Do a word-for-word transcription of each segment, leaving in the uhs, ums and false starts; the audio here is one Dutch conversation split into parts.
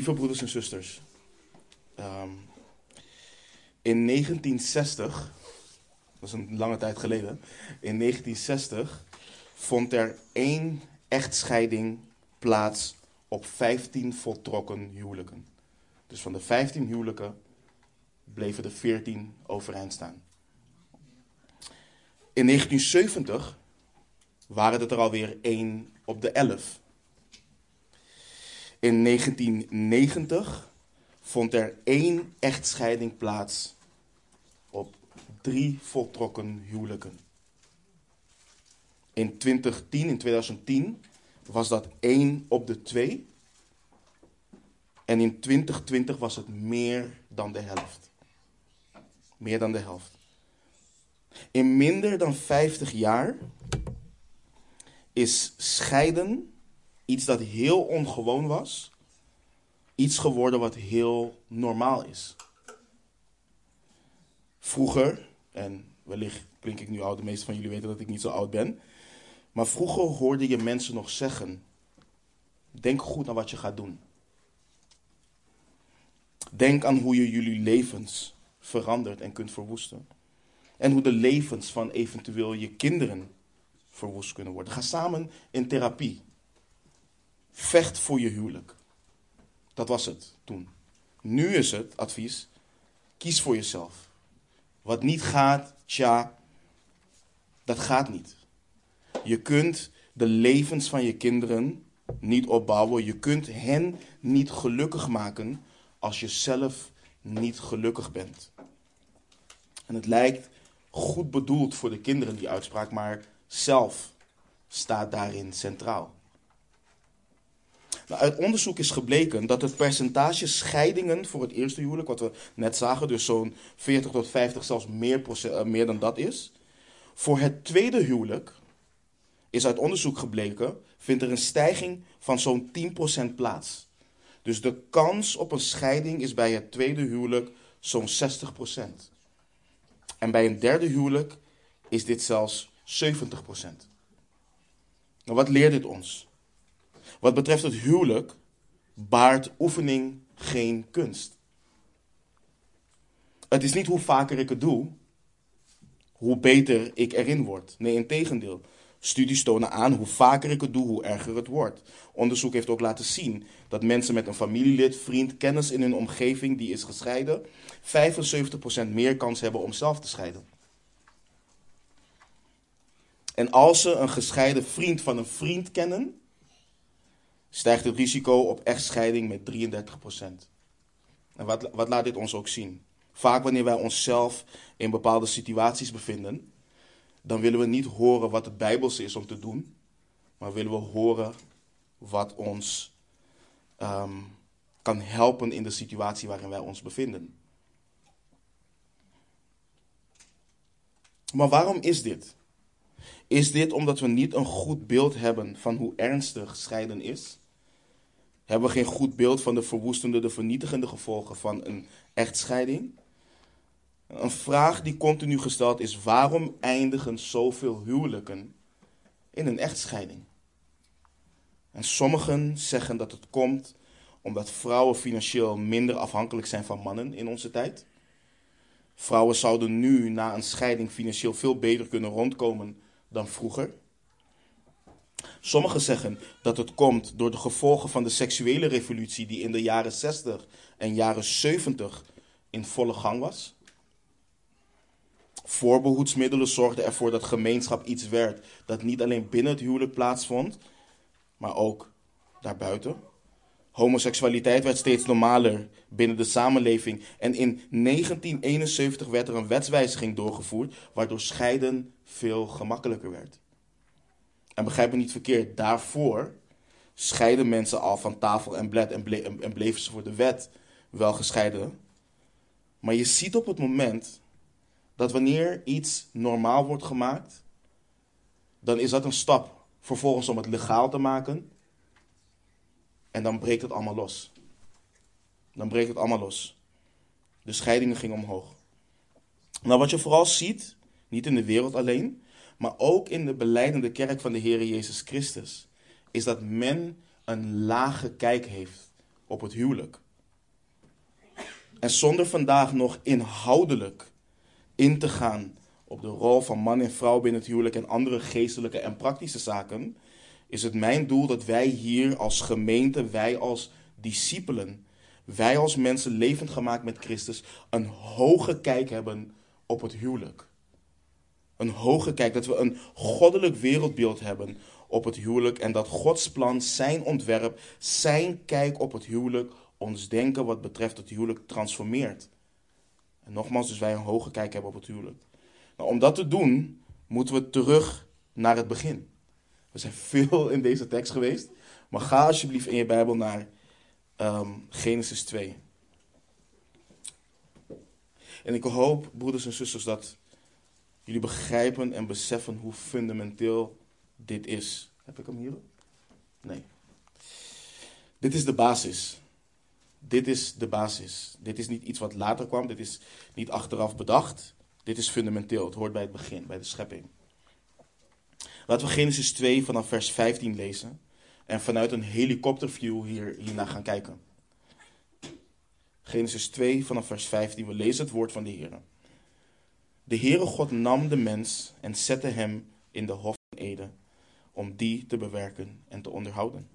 Lieve broeders en zusters, um, in negentien zestig, dat is een lange tijd geleden, in negentien zestig vond er één echtscheiding plaats op vijftien voltrokken huwelijken. Dus van de vijftien huwelijken bleven er veertien overeind staan. In negentien zeventig waren het er alweer één op de elf. In negentien negentig vond er één echtscheiding plaats op drie voltrokken huwelijken. In twintig tien, in twintig tien was dat één op de twee. En in twintig twintig was het meer dan de helft. Meer dan de helft. In minder dan vijftig jaar is scheiden iets dat heel ongewoon was, iets geworden wat heel normaal is. Vroeger, en wellicht klink ik nu oud, de meeste van jullie weten dat ik niet zo oud ben, maar vroeger hoorde je mensen nog zeggen: denk goed aan wat je gaat doen. Denk aan hoe je jullie levens verandert en kunt verwoesten. En hoe de levens van eventueel je kinderen verwoest kunnen worden. Ga samen in therapie. Vecht voor je huwelijk. Dat was het toen. Nu is het advies: kies voor jezelf. Wat niet gaat, tja, dat gaat niet. Je kunt de levens van je kinderen niet opbouwen. Je kunt hen niet gelukkig maken als je zelf niet gelukkig bent. En het lijkt goed bedoeld voor de kinderen, die uitspraak, maar zelf staat daarin centraal. Nou, uit onderzoek is gebleken dat het percentage scheidingen voor het eerste huwelijk, wat we net zagen, dus zo'n veertig tot vijftig, zelfs meer, procent, meer dan dat is. Voor het tweede huwelijk is uit onderzoek gebleken, vindt er een stijging van zo'n tien procent plaats. Dus de kans op een scheiding is bij het tweede huwelijk zo'n zestig procent. En bij een derde huwelijk is dit zelfs zeventig procent. Nou, wat leert dit ons? Wat betreft het huwelijk baart oefening geen kunst. Het is niet hoe vaker ik het doe, hoe beter ik erin word. Nee, integendeel. Studies tonen aan hoe vaker ik het doe, hoe erger het wordt. Onderzoek heeft ook laten zien dat mensen met een familielid, vriend, kennis in hun omgeving die is gescheiden, vijfenzeventig procent meer kans hebben om zelf te scheiden. En als ze een gescheiden vriend van een vriend kennen, stijgt het risico op echtscheiding met drieëndertig procent. En wat, wat laat dit ons ook zien? Vaak wanneer wij onszelf in bepaalde situaties bevinden, dan willen we niet horen wat het Bijbelse is om te doen, maar willen we horen wat ons um, kan helpen in de situatie waarin wij ons bevinden. Maar waarom is dit? Is dit omdat we niet een goed beeld hebben van hoe ernstig scheiden is? Hebben we geen goed beeld van de verwoestende, de vernietigende gevolgen van een echtscheiding? Een vraag die continu gesteld is: waarom eindigen zoveel huwelijken in een echtscheiding? En sommigen zeggen dat het komt omdat vrouwen financieel minder afhankelijk zijn van mannen in onze tijd. Vrouwen zouden nu na een scheiding financieel veel beter kunnen rondkomen dan vroeger. Sommigen zeggen dat het komt door de gevolgen van de seksuele revolutie die in de jaren zestig en jaren zeventig in volle gang was. Voorbehoedsmiddelen zorgden ervoor dat gemeenschap iets werd dat niet alleen binnen het huwelijk plaatsvond, maar ook daarbuiten. Homoseksualiteit werd steeds normaler binnen de samenleving. En in negentien eenenzeventig werd er een wetswijziging doorgevoerd, waardoor scheiden veel gemakkelijker werd. En begrijp me niet verkeerd, daarvoor scheiden mensen al van tafel en blad en, ble- en bleven ze voor de wet wel gescheiden. Maar je ziet op het moment dat wanneer iets normaal wordt gemaakt, dan is dat een stap vervolgens om het legaal te maken. En dan breekt het allemaal los. Dan breekt het allemaal los. De scheidingen gingen omhoog. Nou, wat je vooral ziet, niet in de wereld alleen, maar ook in de belijdende kerk van de Heer Jezus Christus, is dat men een lage kijk heeft op het huwelijk. En zonder vandaag nog inhoudelijk in te gaan op de rol van man en vrouw binnen het huwelijk en andere geestelijke en praktische zaken, is het mijn doel dat wij hier als gemeente, wij als discipelen, wij als mensen levend gemaakt met Christus, een hoge kijk hebben op het huwelijk. Een hoge kijk, dat we een goddelijk wereldbeeld hebben op het huwelijk en dat Gods plan, zijn ontwerp, zijn kijk op het huwelijk, ons denken wat betreft het huwelijk transformeert. En nogmaals, dus wij een hoge kijk hebben op het huwelijk. Nou, om dat te doen, moeten we terug naar het begin. We zijn veel in deze tekst geweest, maar ga alsjeblieft in je Bijbel naar um, Genesis twee. En ik hoop, broeders en zusters, dat jullie begrijpen en beseffen hoe fundamenteel dit is. Heb ik hem hier? Nee. Dit is de basis. Dit is de basis. Dit is niet iets wat later kwam. Dit is niet achteraf bedacht. Dit is fundamenteel. Het hoort bij het begin, bij de schepping. Laten we Genesis twee vanaf vers vijftien lezen. En vanuit een helikopterview hier, hiernaar gaan kijken. Genesis twee vanaf vers vijftien. We lezen het woord van de Heer. De Heere God nam de mens en zette hem in de hof van Eden, om die te bewerken en te onderhouden.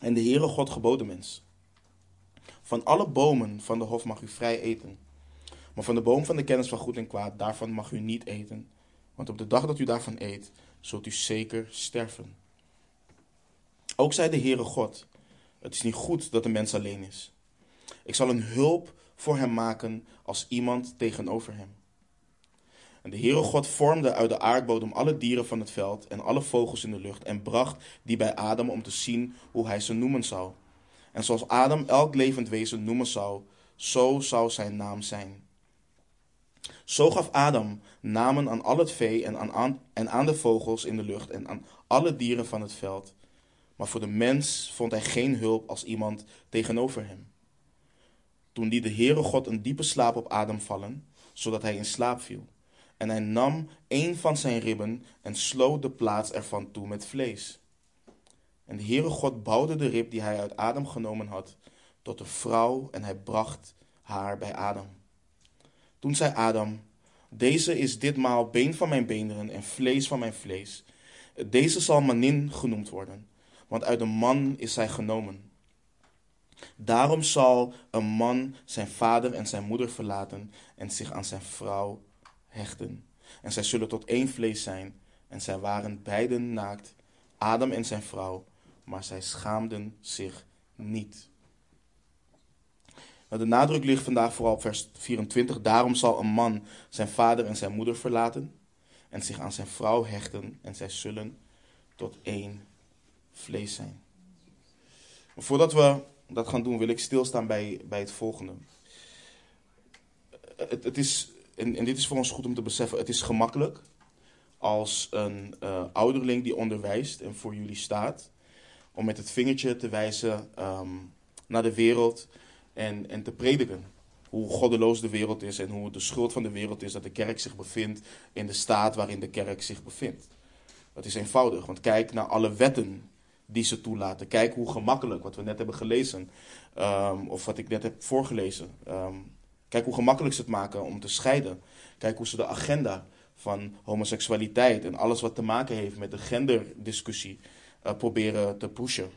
En de Heere God gebood de mens: van alle bomen van de hof mag u vrij eten, maar van de boom van de kennis van goed en kwaad, daarvan mag u niet eten. Want op de dag dat u daarvan eet, zult u zeker sterven. Ook zei de Heere God: het is niet goed dat de mens alleen is. Ik zal een hulp voor hem maken als iemand tegenover hem. En de Heere God vormde uit de aardbodem alle dieren van het veld en alle vogels in de lucht en bracht die bij Adam om te zien hoe hij ze noemen zou. En zoals Adam elk levend wezen noemen zou, zo zou zijn naam zijn. Zo gaf Adam namen aan al het vee en aan, aan, en aan de vogels in de lucht en aan alle dieren van het veld. Maar voor de mens vond hij geen hulp als iemand tegenover hem. Toen liet de Heere God een diepe slaap op Adam vallen, zodat hij in slaap viel. En hij nam een van zijn ribben en sloot de plaats ervan toe met vlees. En de Heere God bouwde de rib die hij uit Adam genomen had tot de vrouw en hij bracht haar bij Adam. Toen zei Adam: deze is ditmaal been van mijn beenderen en vlees van mijn vlees. Deze zal manin genoemd worden, want uit een man is zij genomen. Daarom zal een man zijn vader en zijn moeder verlaten en zich aan zijn vrouw hechten. En zij zullen tot één vlees zijn. En zij waren beiden naakt, Adam en zijn vrouw, maar zij schaamden zich niet. De nadruk ligt vandaag vooral op vers vierentwintig. Daarom zal een man zijn vader en zijn moeder verlaten en zich aan zijn vrouw hechten. En zij zullen tot één vlees zijn. Maar voordat we dat gaan doen, wil ik stilstaan bij, bij het volgende. Het, het is... En, en dit is voor ons goed om te beseffen, het is gemakkelijk als een uh, ouderling die onderwijst en voor jullie staat, om met het vingertje te wijzen um, naar de wereld en, en te prediken. Hoe goddeloos de wereld is en hoe de schuld van de wereld is dat de kerk zich bevindt in de staat waarin de kerk zich bevindt. Dat is eenvoudig, want kijk naar alle wetten die ze toelaten. Kijk hoe gemakkelijk, wat we net hebben gelezen, um, of wat ik net heb voorgelezen. Um, Kijk hoe gemakkelijk ze het maken om te scheiden. Kijk hoe ze de agenda van homoseksualiteit en alles wat te maken heeft met de genderdiscussie uh, proberen te pushen.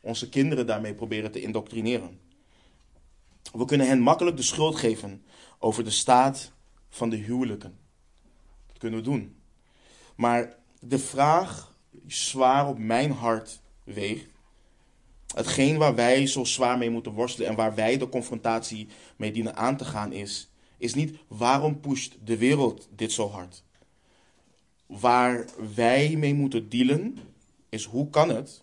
Onze kinderen daarmee proberen te indoctrineren. We kunnen hen makkelijk de schuld geven over de staat van de huwelijken. Dat kunnen we doen. Maar de vraag die zwaar op mijn hart weegt, hetgeen waar wij zo zwaar mee moeten worstelen en waar wij de confrontatie mee dienen aan te gaan is, is niet waarom pusht de wereld dit zo hard. Waar wij mee moeten dealen is hoe kan het?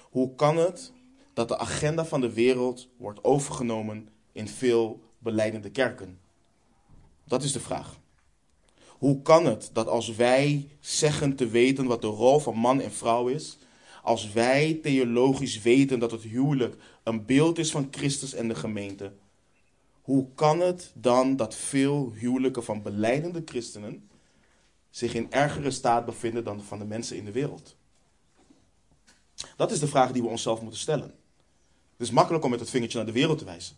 Hoe kan het dat de agenda van de wereld wordt overgenomen in veel belijdende kerken? Dat is de vraag. Hoe kan het dat als wij zeggen te weten wat de rol van man en vrouw is, als wij theologisch weten dat het huwelijk een beeld is van Christus en de gemeente, hoe kan het dan dat veel huwelijken van belijdende christenen zich in ergere staat bevinden dan van de mensen in de wereld? Dat is de vraag die we onszelf moeten stellen. Het is makkelijk om met het vingertje naar de wereld te wijzen.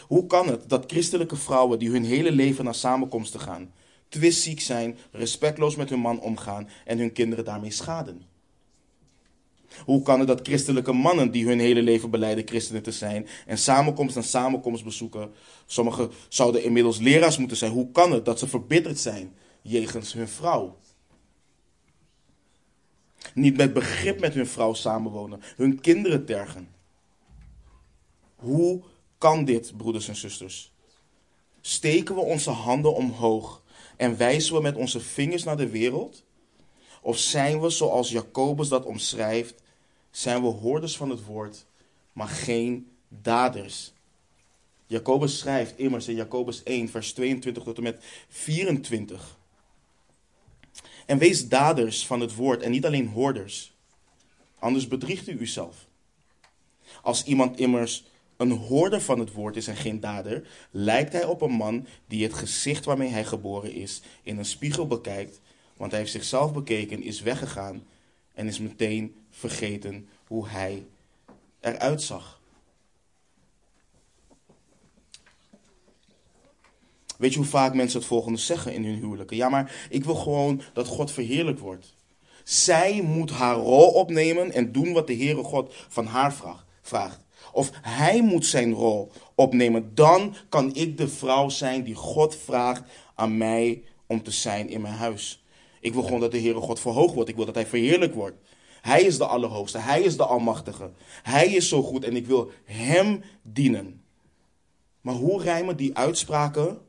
Hoe kan het dat christelijke vrouwen die hun hele leven naar samenkomsten gaan, twistziek zijn, respectloos met hun man omgaan en hun kinderen daarmee schaden? Hoe kan het dat christelijke mannen die hun hele leven belijden christenen te zijn en samenkomst en samenkomst bezoeken, sommigen zouden inmiddels leraars moeten zijn, hoe kan het dat ze verbitterd zijn jegens hun vrouw? Niet met begrip met hun vrouw samenwonen, hun kinderen tergen. Hoe kan dit, broeders en zusters? Steken we onze handen omhoog en wijzen we met onze vingers naar de wereld? Of zijn we, zoals Jacobus dat omschrijft, zijn we hoorders van het woord, maar geen daders? Jacobus schrijft immers in Jacobus één, vers tweeëntwintig tot en met vierentwintig. En wees daders van het woord en niet alleen hoorders. Anders bedriegt u uzelf. Als iemand immers een hoorder van het woord is en geen dader, lijkt hij op een man die het gezicht waarmee hij geboren is in een spiegel bekijkt, want hij heeft zichzelf bekeken, is weggegaan en is meteen vergeten hoe hij eruit zag. Weet je hoe vaak mensen het volgende zeggen in hun huwelijken? Ja, maar ik wil gewoon dat God verheerlijkt wordt. Zij moet haar rol opnemen en doen wat de Heere God van haar vraagt. Of hij moet zijn rol opnemen. Dan kan ik de vrouw zijn die God vraagt aan mij om te zijn in mijn huis. Ik wil gewoon dat de Heere God verhoogd wordt. Ik wil dat hij verheerlijk wordt. Hij is de Allerhoogste. Hij is de Almachtige. Hij is zo goed en ik wil hem dienen. Maar hoe rijmen die uitspraken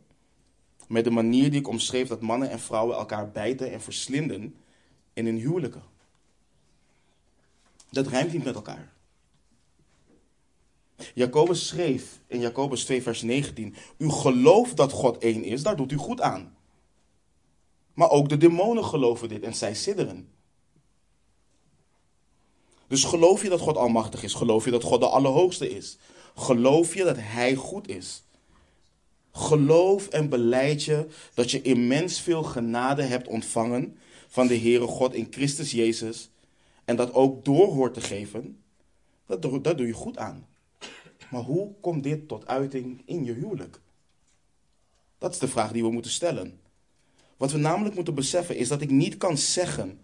met de manier die ik omschreef dat mannen en vrouwen elkaar bijten en verslinden in hun huwelijken? Dat rijmt niet met elkaar. Jacobus schreef in Jacobus twee vers negentien. U gelooft dat God één is, daar doet u goed aan. Maar ook de demonen geloven dit en zij sidderen. Dus geloof je dat God almachtig is? Geloof je dat God de Allerhoogste is? Geloof je dat hij goed is? Geloof en belijd je dat je immens veel genade hebt ontvangen van de Heere God in Christus Jezus en dat ook door hoort te geven? Dat doe, dat doe je goed aan. Maar hoe komt dit tot uiting in je huwelijk? Dat is de vraag die we moeten stellen. Wat we namelijk moeten beseffen is dat ik niet kan zeggen,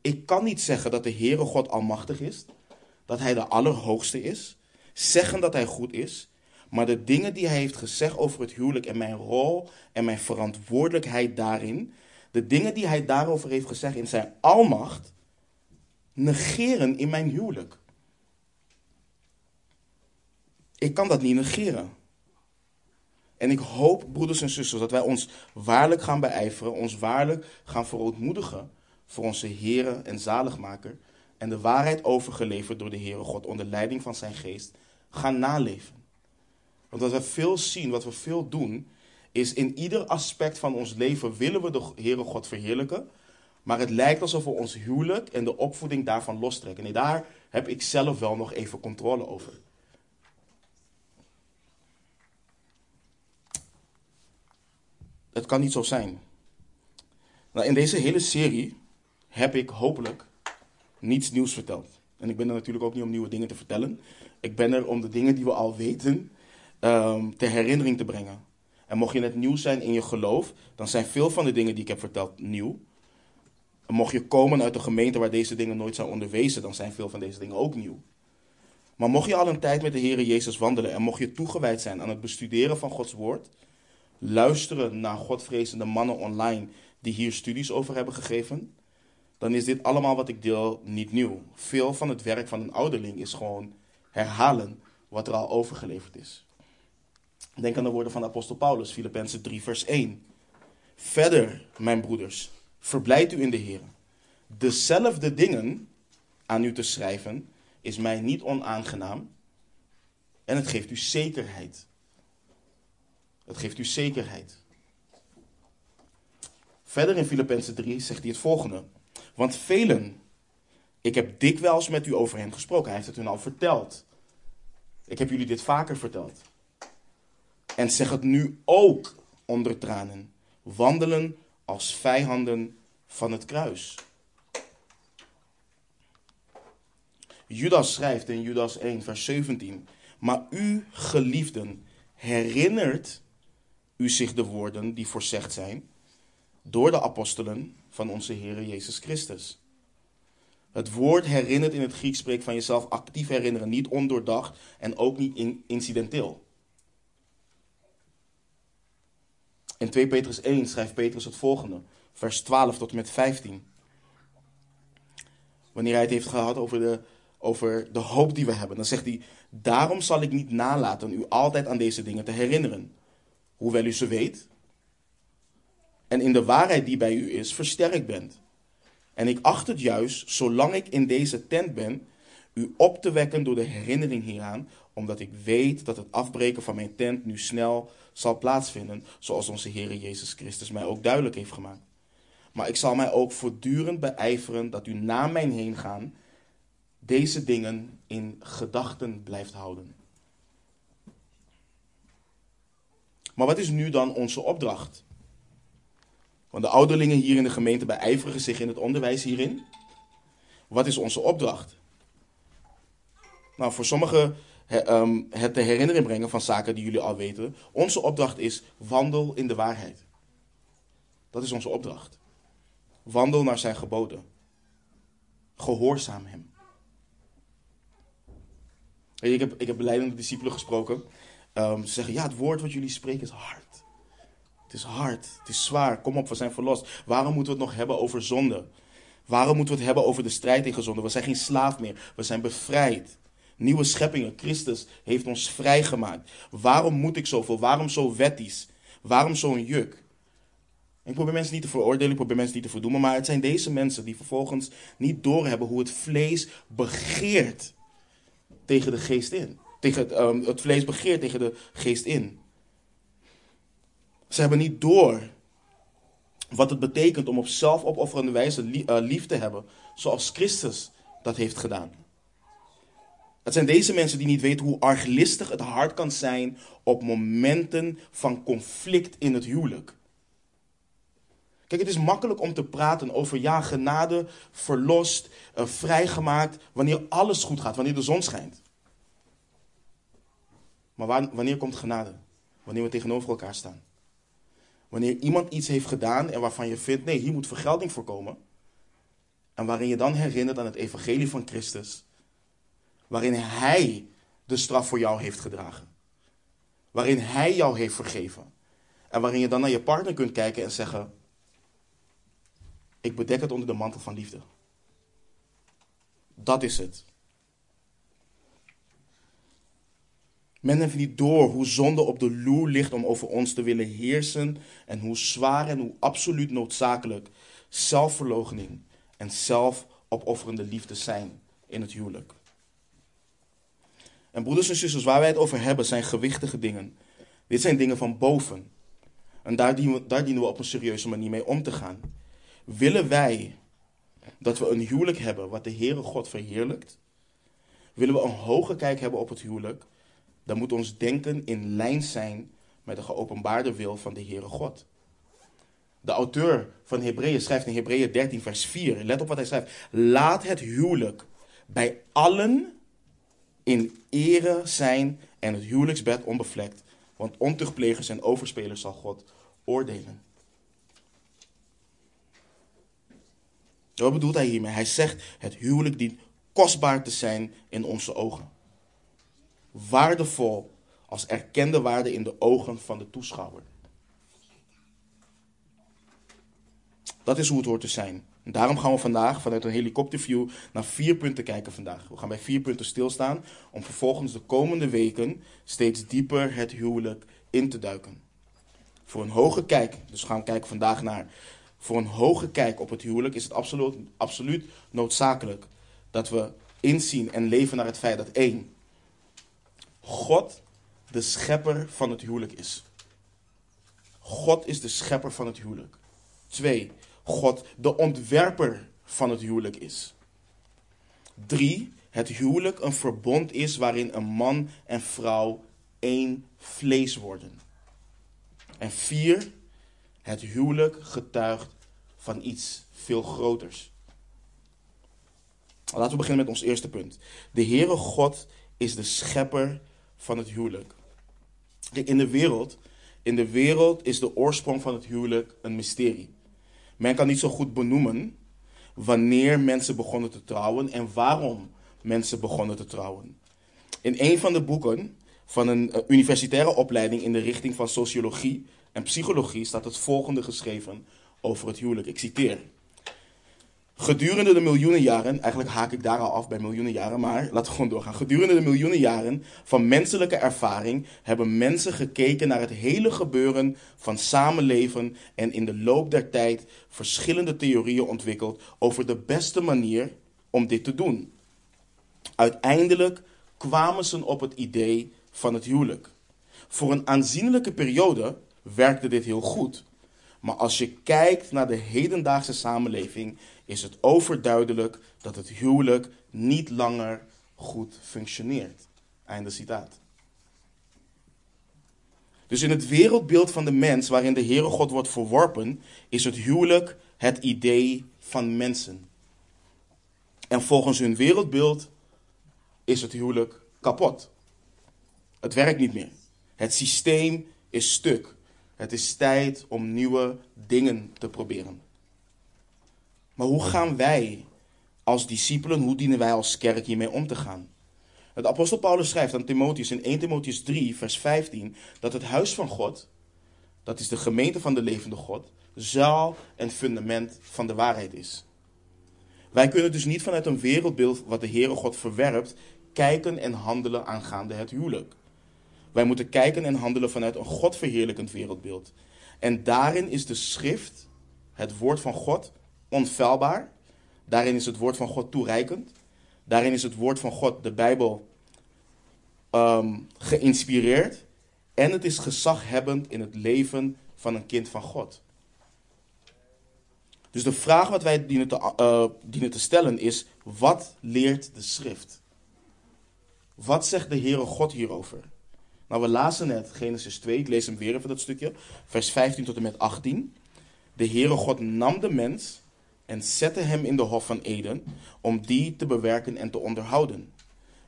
ik kan niet zeggen dat de Heere God almachtig is, dat hij de Allerhoogste is, zeggen dat hij goed is, maar de dingen die hij heeft gezegd over het huwelijk en mijn rol en mijn verantwoordelijkheid daarin, de dingen die hij daarover heeft gezegd in zijn almacht, negeren in mijn huwelijk. Ik kan dat niet negeren. En ik hoop, broeders en zusters, dat wij ons waarlijk gaan beijveren, ons waarlijk gaan verootmoedigen voor onze Heere en Zaligmaker en de waarheid overgeleverd door de Heere God onder leiding van zijn geest gaan naleven. Want wat we veel zien, wat we veel doen, is in ieder aspect van ons leven willen we de Heere God verheerlijken, maar het lijkt alsof we ons huwelijk en de opvoeding daarvan lostrekken. Nee, daar heb ik zelf wel nog even controle over. Het kan niet zo zijn. Nou, in deze hele serie heb ik hopelijk niets nieuws verteld. En ik ben er natuurlijk ook niet om nieuwe dingen te vertellen. Ik ben er om de dingen die we al weten um, ter herinnering te brengen. En mocht je net nieuw zijn in je geloof, dan zijn veel van de dingen die ik heb verteld nieuw. En mocht je komen uit een gemeente waar deze dingen nooit zijn onderwezen, dan zijn veel van deze dingen ook nieuw. Maar mocht je al een tijd met de Heere Jezus wandelen en mocht je toegewijd zijn aan het bestuderen van Gods woord, luisteren naar godvrezende mannen online die hier studies over hebben gegeven, dan is dit allemaal wat ik deel niet nieuw. Veel van het werk van een ouderling is gewoon herhalen wat er al overgeleverd is. Denk aan de woorden van de apostel Paulus, Filippenzen drie vers één. Verder, mijn broeders, verblijd u in de Heer. Dezelfde dingen aan u te schrijven is mij niet onaangenaam en het geeft u zekerheid. Het geeft u zekerheid. Verder in Filippenzen drie zegt hij het volgende. Want velen, ik heb dikwijls met u over hen gesproken. Hij heeft het hun al verteld. Ik heb jullie dit vaker verteld. En zeg het nu ook onder tranen. Wandelen als vijanden van het kruis. Judas schrijft in Judas één vers zeventien. Maar u geliefden, herinnert u zich de woorden die voorzegd zijn door de apostelen van onze Heer Jezus Christus. Het woord herinnert in het Grieks spreekt van jezelf actief herinneren. Niet ondoordacht en ook niet incidenteel. In tweede Petrus één schrijft Petrus het volgende. Vers twaalf tot en met vijftien. Wanneer hij het heeft gehad over de, over de hoop die we hebben. Dan zegt hij, daarom zal ik niet nalaten u altijd aan deze dingen te herinneren. Hoewel u ze weet. En in de waarheid die bij u is, versterkt bent. En ik acht het juist, zolang ik in deze tent ben, u op te wekken door de herinnering hieraan, omdat ik weet dat het afbreken van mijn tent nu snel zal plaatsvinden, zoals onze Heer Jezus Christus mij ook duidelijk heeft gemaakt. Maar ik zal mij ook voortdurend beijveren dat u na mijn heen gaan deze dingen in gedachten blijft houden. Maar wat is nu dan onze opdracht? Want de ouderlingen hier in de gemeente beijveren zich in het onderwijs hierin. Wat is onze opdracht? Nou, voor sommigen he, um, het te herinneren brengen van zaken die jullie al weten. Onze opdracht is wandel in de waarheid. Dat is onze opdracht. Wandel naar zijn geboden. Gehoorzaam hem. Ik heb, ik heb belijdende discipelen gesproken. Um, ze zeggen, ja, het woord wat jullie spreken is hard. Het is hard, het is zwaar, kom op, we zijn verlost. Waarom moeten we het nog hebben over zonde? Waarom moeten we het hebben over de strijd tegen zonde? We zijn geen slaaf meer, we zijn bevrijd. Nieuwe scheppingen, Christus heeft ons vrijgemaakt. Waarom moet ik zoveel? Waarom zo wettisch? Waarom zo'n juk? Ik probeer mensen niet te veroordelen, ik probeer mensen niet te verdoemen, maar het zijn deze mensen die vervolgens niet doorhebben hoe het vlees begeert tegen de geest in. Tegen het, um, het vlees begeert tegen de geest in. Ze hebben niet door wat het betekent om op zelfopofferende wijze lief te hebben, zoals Christus dat heeft gedaan. Het zijn deze mensen die niet weten hoe arglistig het hart kan zijn op momenten van conflict in het huwelijk. Kijk, het is makkelijk om te praten over ja, genade, verlost, uh, vrijgemaakt, wanneer alles goed gaat, wanneer de zon schijnt. Maar waar, wanneer komt genade? Wanneer we tegenover elkaar staan. Wanneer iemand iets heeft gedaan en waarvan je vindt, nee, hier moet vergelding voor komen. En waarin je dan herinnert aan het evangelie van Christus. Waarin hij de straf voor jou heeft gedragen. Waarin hij jou heeft vergeven. En waarin je dan naar je partner kunt kijken en zeggen, ik bedek het onder de mantel van liefde. Dat is het. Men heeft niet door hoe zonde op de loer ligt om over ons te willen heersen en hoe zwaar en hoe absoluut noodzakelijk zelfverloochening en zelfopofferende liefde zijn in het huwelijk. En broeders en zusters, waar wij het over hebben zijn gewichtige dingen. Dit zijn dingen van boven. En daar dienen we, daar dienen we op een serieuze manier mee om te gaan. Willen wij dat we een huwelijk hebben wat de Heere God verheerlijkt? Willen we een hoge kijk hebben op het huwelijk? Dan moet ons denken in lijn zijn met de geopenbaarde wil van de Heere God. De auteur van Hebreeën schrijft in Hebreeën dertien vers vier. Let op wat hij schrijft. Laat het huwelijk bij allen in ere zijn en het huwelijksbed onbevlekt. Want ontuchtplegers en overspelers zal God oordelen. Wat bedoelt hij hiermee? Hij zegt het huwelijk dient kostbaar te zijn in onze ogen. Waardevol als erkende waarde in de ogen van de toeschouwer. Dat is hoe het hoort te zijn. En daarom gaan we vandaag vanuit een helikopterview naar vier punten kijken vandaag. We gaan bij vier punten stilstaan om vervolgens de komende weken steeds dieper het huwelijk in te duiken. Voor een hoge kijk, dus we gaan kijken vandaag naar, voor een hoge kijk op het huwelijk is het absoluut, absoluut noodzakelijk dat we inzien en leven naar het feit dat één, God de schepper van het huwelijk is. God is de schepper van het huwelijk. Twee, God de ontwerper van het huwelijk is. Drie, het huwelijk een verbond is waarin een man en vrouw één vlees worden. En vier, het huwelijk getuigt van iets veel groters. Laten we beginnen met ons eerste punt. De Heere God is de schepper van het huwelijk. Kijk, in de wereld, in de wereld is de oorsprong van het huwelijk een mysterie. Men kan niet zo goed benoemen wanneer mensen begonnen te trouwen en waarom mensen begonnen te trouwen. In een van de boeken van een universitaire opleiding in de richting van sociologie en psychologie staat het volgende geschreven over het huwelijk. Ik citeer. Gedurende de miljoenen jaren, eigenlijk haak ik daar al af bij miljoenen jaren, maar laten we gewoon doorgaan. Gedurende de miljoenen jaren van menselijke ervaring hebben mensen gekeken naar het hele gebeuren van samenleven en in de loop der tijd verschillende theorieën ontwikkeld over de beste manier om dit te doen. Uiteindelijk kwamen ze op het idee van het huwelijk. Voor een aanzienlijke periode werkte dit heel goed. Maar als je kijkt naar de hedendaagse samenleving, is het overduidelijk dat het huwelijk niet langer goed functioneert. Einde citaat. Dus in het wereldbeeld van de mens waarin de Heere God wordt verworpen, is het huwelijk het idee van mensen. En volgens hun wereldbeeld is het huwelijk kapot. Het werkt niet meer. Het systeem is stuk. Het is tijd om nieuwe dingen te proberen. Maar hoe gaan wij als discipelen, hoe dienen wij als kerk hiermee om te gaan? De apostel Paulus schrijft aan Timotheus in Eerste Timotheüs drie vers vijftien dat het huis van God, dat is de gemeente van de levende God, zaal en fundament van de waarheid is. Wij kunnen dus niet vanuit een wereldbeeld wat de Heere God verwerpt, kijken en handelen aangaande het huwelijk. Wij moeten kijken en handelen vanuit een Godverheerlijkend wereldbeeld. En daarin is de schrift, het woord van God, onfeilbaar. Daarin is het woord van God toereikend. Daarin is het woord van God, de Bijbel, um, geïnspireerd. En het is gezaghebbend in het leven van een kind van God. Dus de vraag wat wij dienen te, uh, dienen te stellen is, wat leert de schrift? Wat zegt de Heere God hierover? Nou, we lazen net Genesis twee, ik lees hem weer even dat stukje, vers vijftien tot en met achttien. De Heere God nam de mens en zette hem in de hof van Eden om die te bewerken en te onderhouden.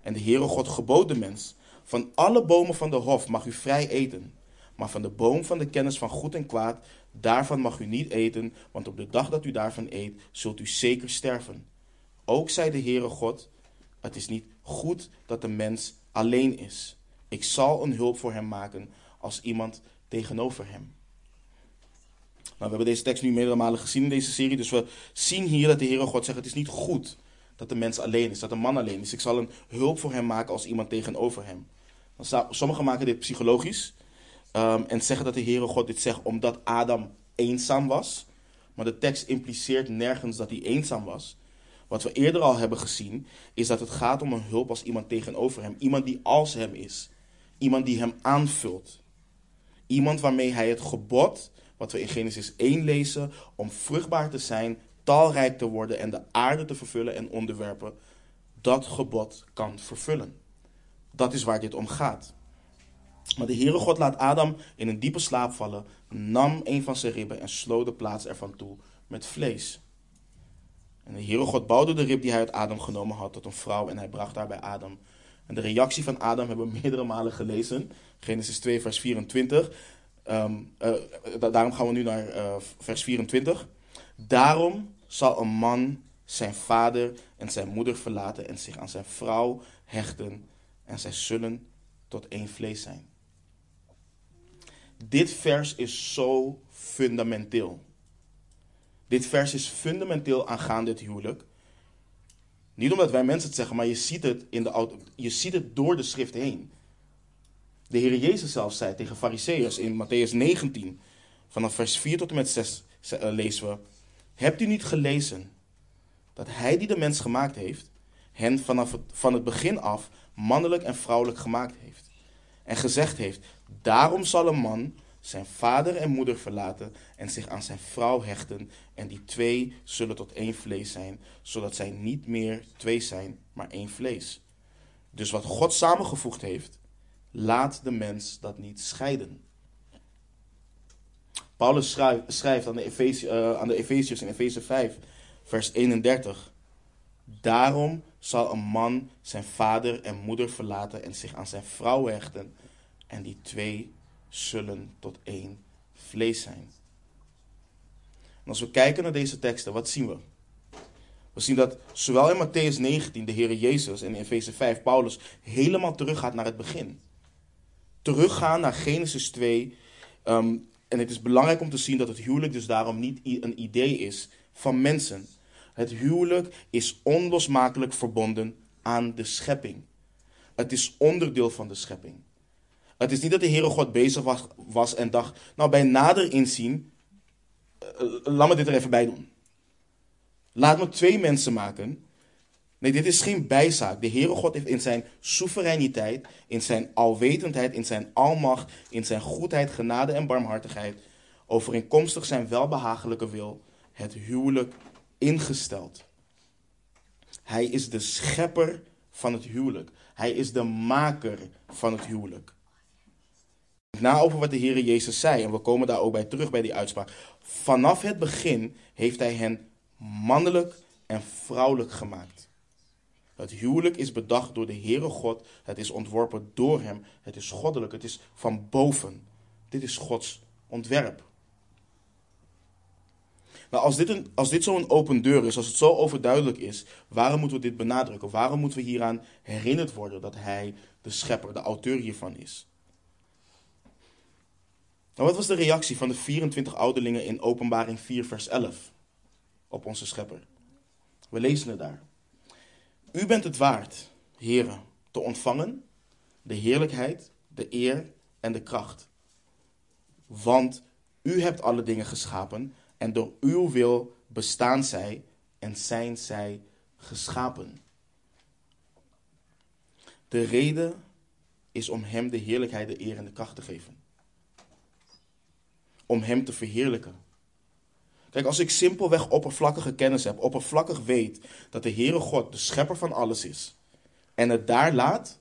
En de Heere God gebood de mens, van alle bomen van de hof mag u vrij eten, maar van de boom van de kennis van goed en kwaad, daarvan mag u niet eten, want op de dag dat u daarvan eet, zult u zeker sterven. Ook zei de Heere God, het is niet goed dat de mens alleen is. Ik zal een hulp voor hem maken als iemand tegenover hem. Nou, we hebben deze tekst nu meerdere malen gezien in deze serie. Dus we zien hier dat de Heere God zegt, het is niet goed dat de mens alleen is, dat een man alleen is. Ik zal een hulp voor hem maken als iemand tegenover hem. Sommigen maken dit psychologisch um, en zeggen dat de Heere God dit zegt omdat Adam eenzaam was. Maar de tekst impliceert nergens dat hij eenzaam was. Wat we eerder al hebben gezien, is dat het gaat om een hulp als iemand tegenover hem. Iemand die als hem is. Iemand die hem aanvult. Iemand waarmee hij het gebod, wat we in Genesis één lezen, om vruchtbaar te zijn, talrijk te worden en de aarde te vervullen en onderwerpen, dat gebod kan vervullen. Dat is waar dit om gaat. Maar de Heere God laat Adam in een diepe slaap vallen, nam een van zijn ribben en sloot de plaats ervan toe met vlees. En de Heere God bouwde de rib die hij uit Adam genomen had tot een vrouw en hij bracht haar bij Adam. En de reactie van Adam hebben we meerdere malen gelezen. Genesis twee vers vierentwintig. Um, uh, da- daarom gaan we nu naar uh, vers vierentwintig. Daarom zal een man zijn vader en zijn moeder verlaten en zich aan zijn vrouw hechten. En zij zullen tot één vlees zijn. Dit vers is zo fundamenteel. Dit vers is fundamenteel aangaande het huwelijk. Niet omdat wij mensen het zeggen, maar je ziet het, in de, je ziet het door de schrift heen. De Heer Jezus zelf zei tegen Farizeeërs in Mattheüs negentien, vanaf vers vier tot en met zes lezen we. Hebt u niet gelezen dat hij die de mens gemaakt heeft, hen vanaf het, van het begin af mannelijk en vrouwelijk gemaakt heeft. En gezegd heeft, daarom zal een man zijn vader en moeder verlaten en zich aan zijn vrouw hechten. En die twee zullen tot één vlees zijn, zodat zij niet meer twee zijn, maar één vlees. Dus wat God samengevoegd heeft, laat de mens dat niet scheiden. Paulus schrijft aan de Efeziërs uh, in Efeze vijf, vers eenendertig. Daarom zal een man zijn vader en moeder verlaten en zich aan zijn vrouw hechten. En die twee zullen tot één vlees zijn. En als we kijken naar deze teksten, wat zien we? We zien dat zowel in Mattheüs negentien, de Heer Jezus, en in Efeze vijf, Paulus, helemaal teruggaat naar het begin. Teruggaan naar Genesis twee. Um, en het is belangrijk om te zien dat het huwelijk dus daarom niet een idee is van mensen. Het huwelijk is onlosmakelijk verbonden aan de schepping. Het is onderdeel van de schepping. Het is niet dat de Heere God bezig was, was en dacht, nou bij nader inzien, uh, laat me dit er even bij doen. Laat me twee mensen maken. Nee, dit is geen bijzaak. De Heere God heeft in zijn soevereiniteit, in zijn alwetendheid, in zijn almacht, in zijn goedheid, genade en barmhartigheid, overeenkomstig zijn welbehagelijke wil, het huwelijk ingesteld. Hij is de schepper van het huwelijk. Hij is de maker van het huwelijk. Na over wat de Heere Jezus zei, en we komen daar ook bij terug bij die uitspraak. Vanaf het begin heeft hij hen mannelijk en vrouwelijk gemaakt. Het huwelijk is bedacht door de Heere God. Het is ontworpen door hem. Het is goddelijk. Het is van boven. Dit is Gods ontwerp. Nou, als dit, een, als dit zo'n open deur is, als het zo overduidelijk is, waarom moeten we dit benadrukken? Waarom moeten we hieraan herinnerd worden dat hij de schepper, de auteur hiervan is? Nou, wat was de reactie van de vierentwintig ouderlingen in Openbaring vier vers elf op onze schepper? We lezen het daar. U bent het waard, Heere, te ontvangen de heerlijkheid, de eer en de kracht. Want u hebt alle dingen geschapen en door uw wil bestaan zij en zijn zij geschapen. De reden is om hem de heerlijkheid, de eer en de kracht te geven. Om hem te verheerlijken. Kijk, als ik simpelweg oppervlakkige kennis heb, oppervlakkig weet dat de Heere God de schepper van alles is, en het daar laat,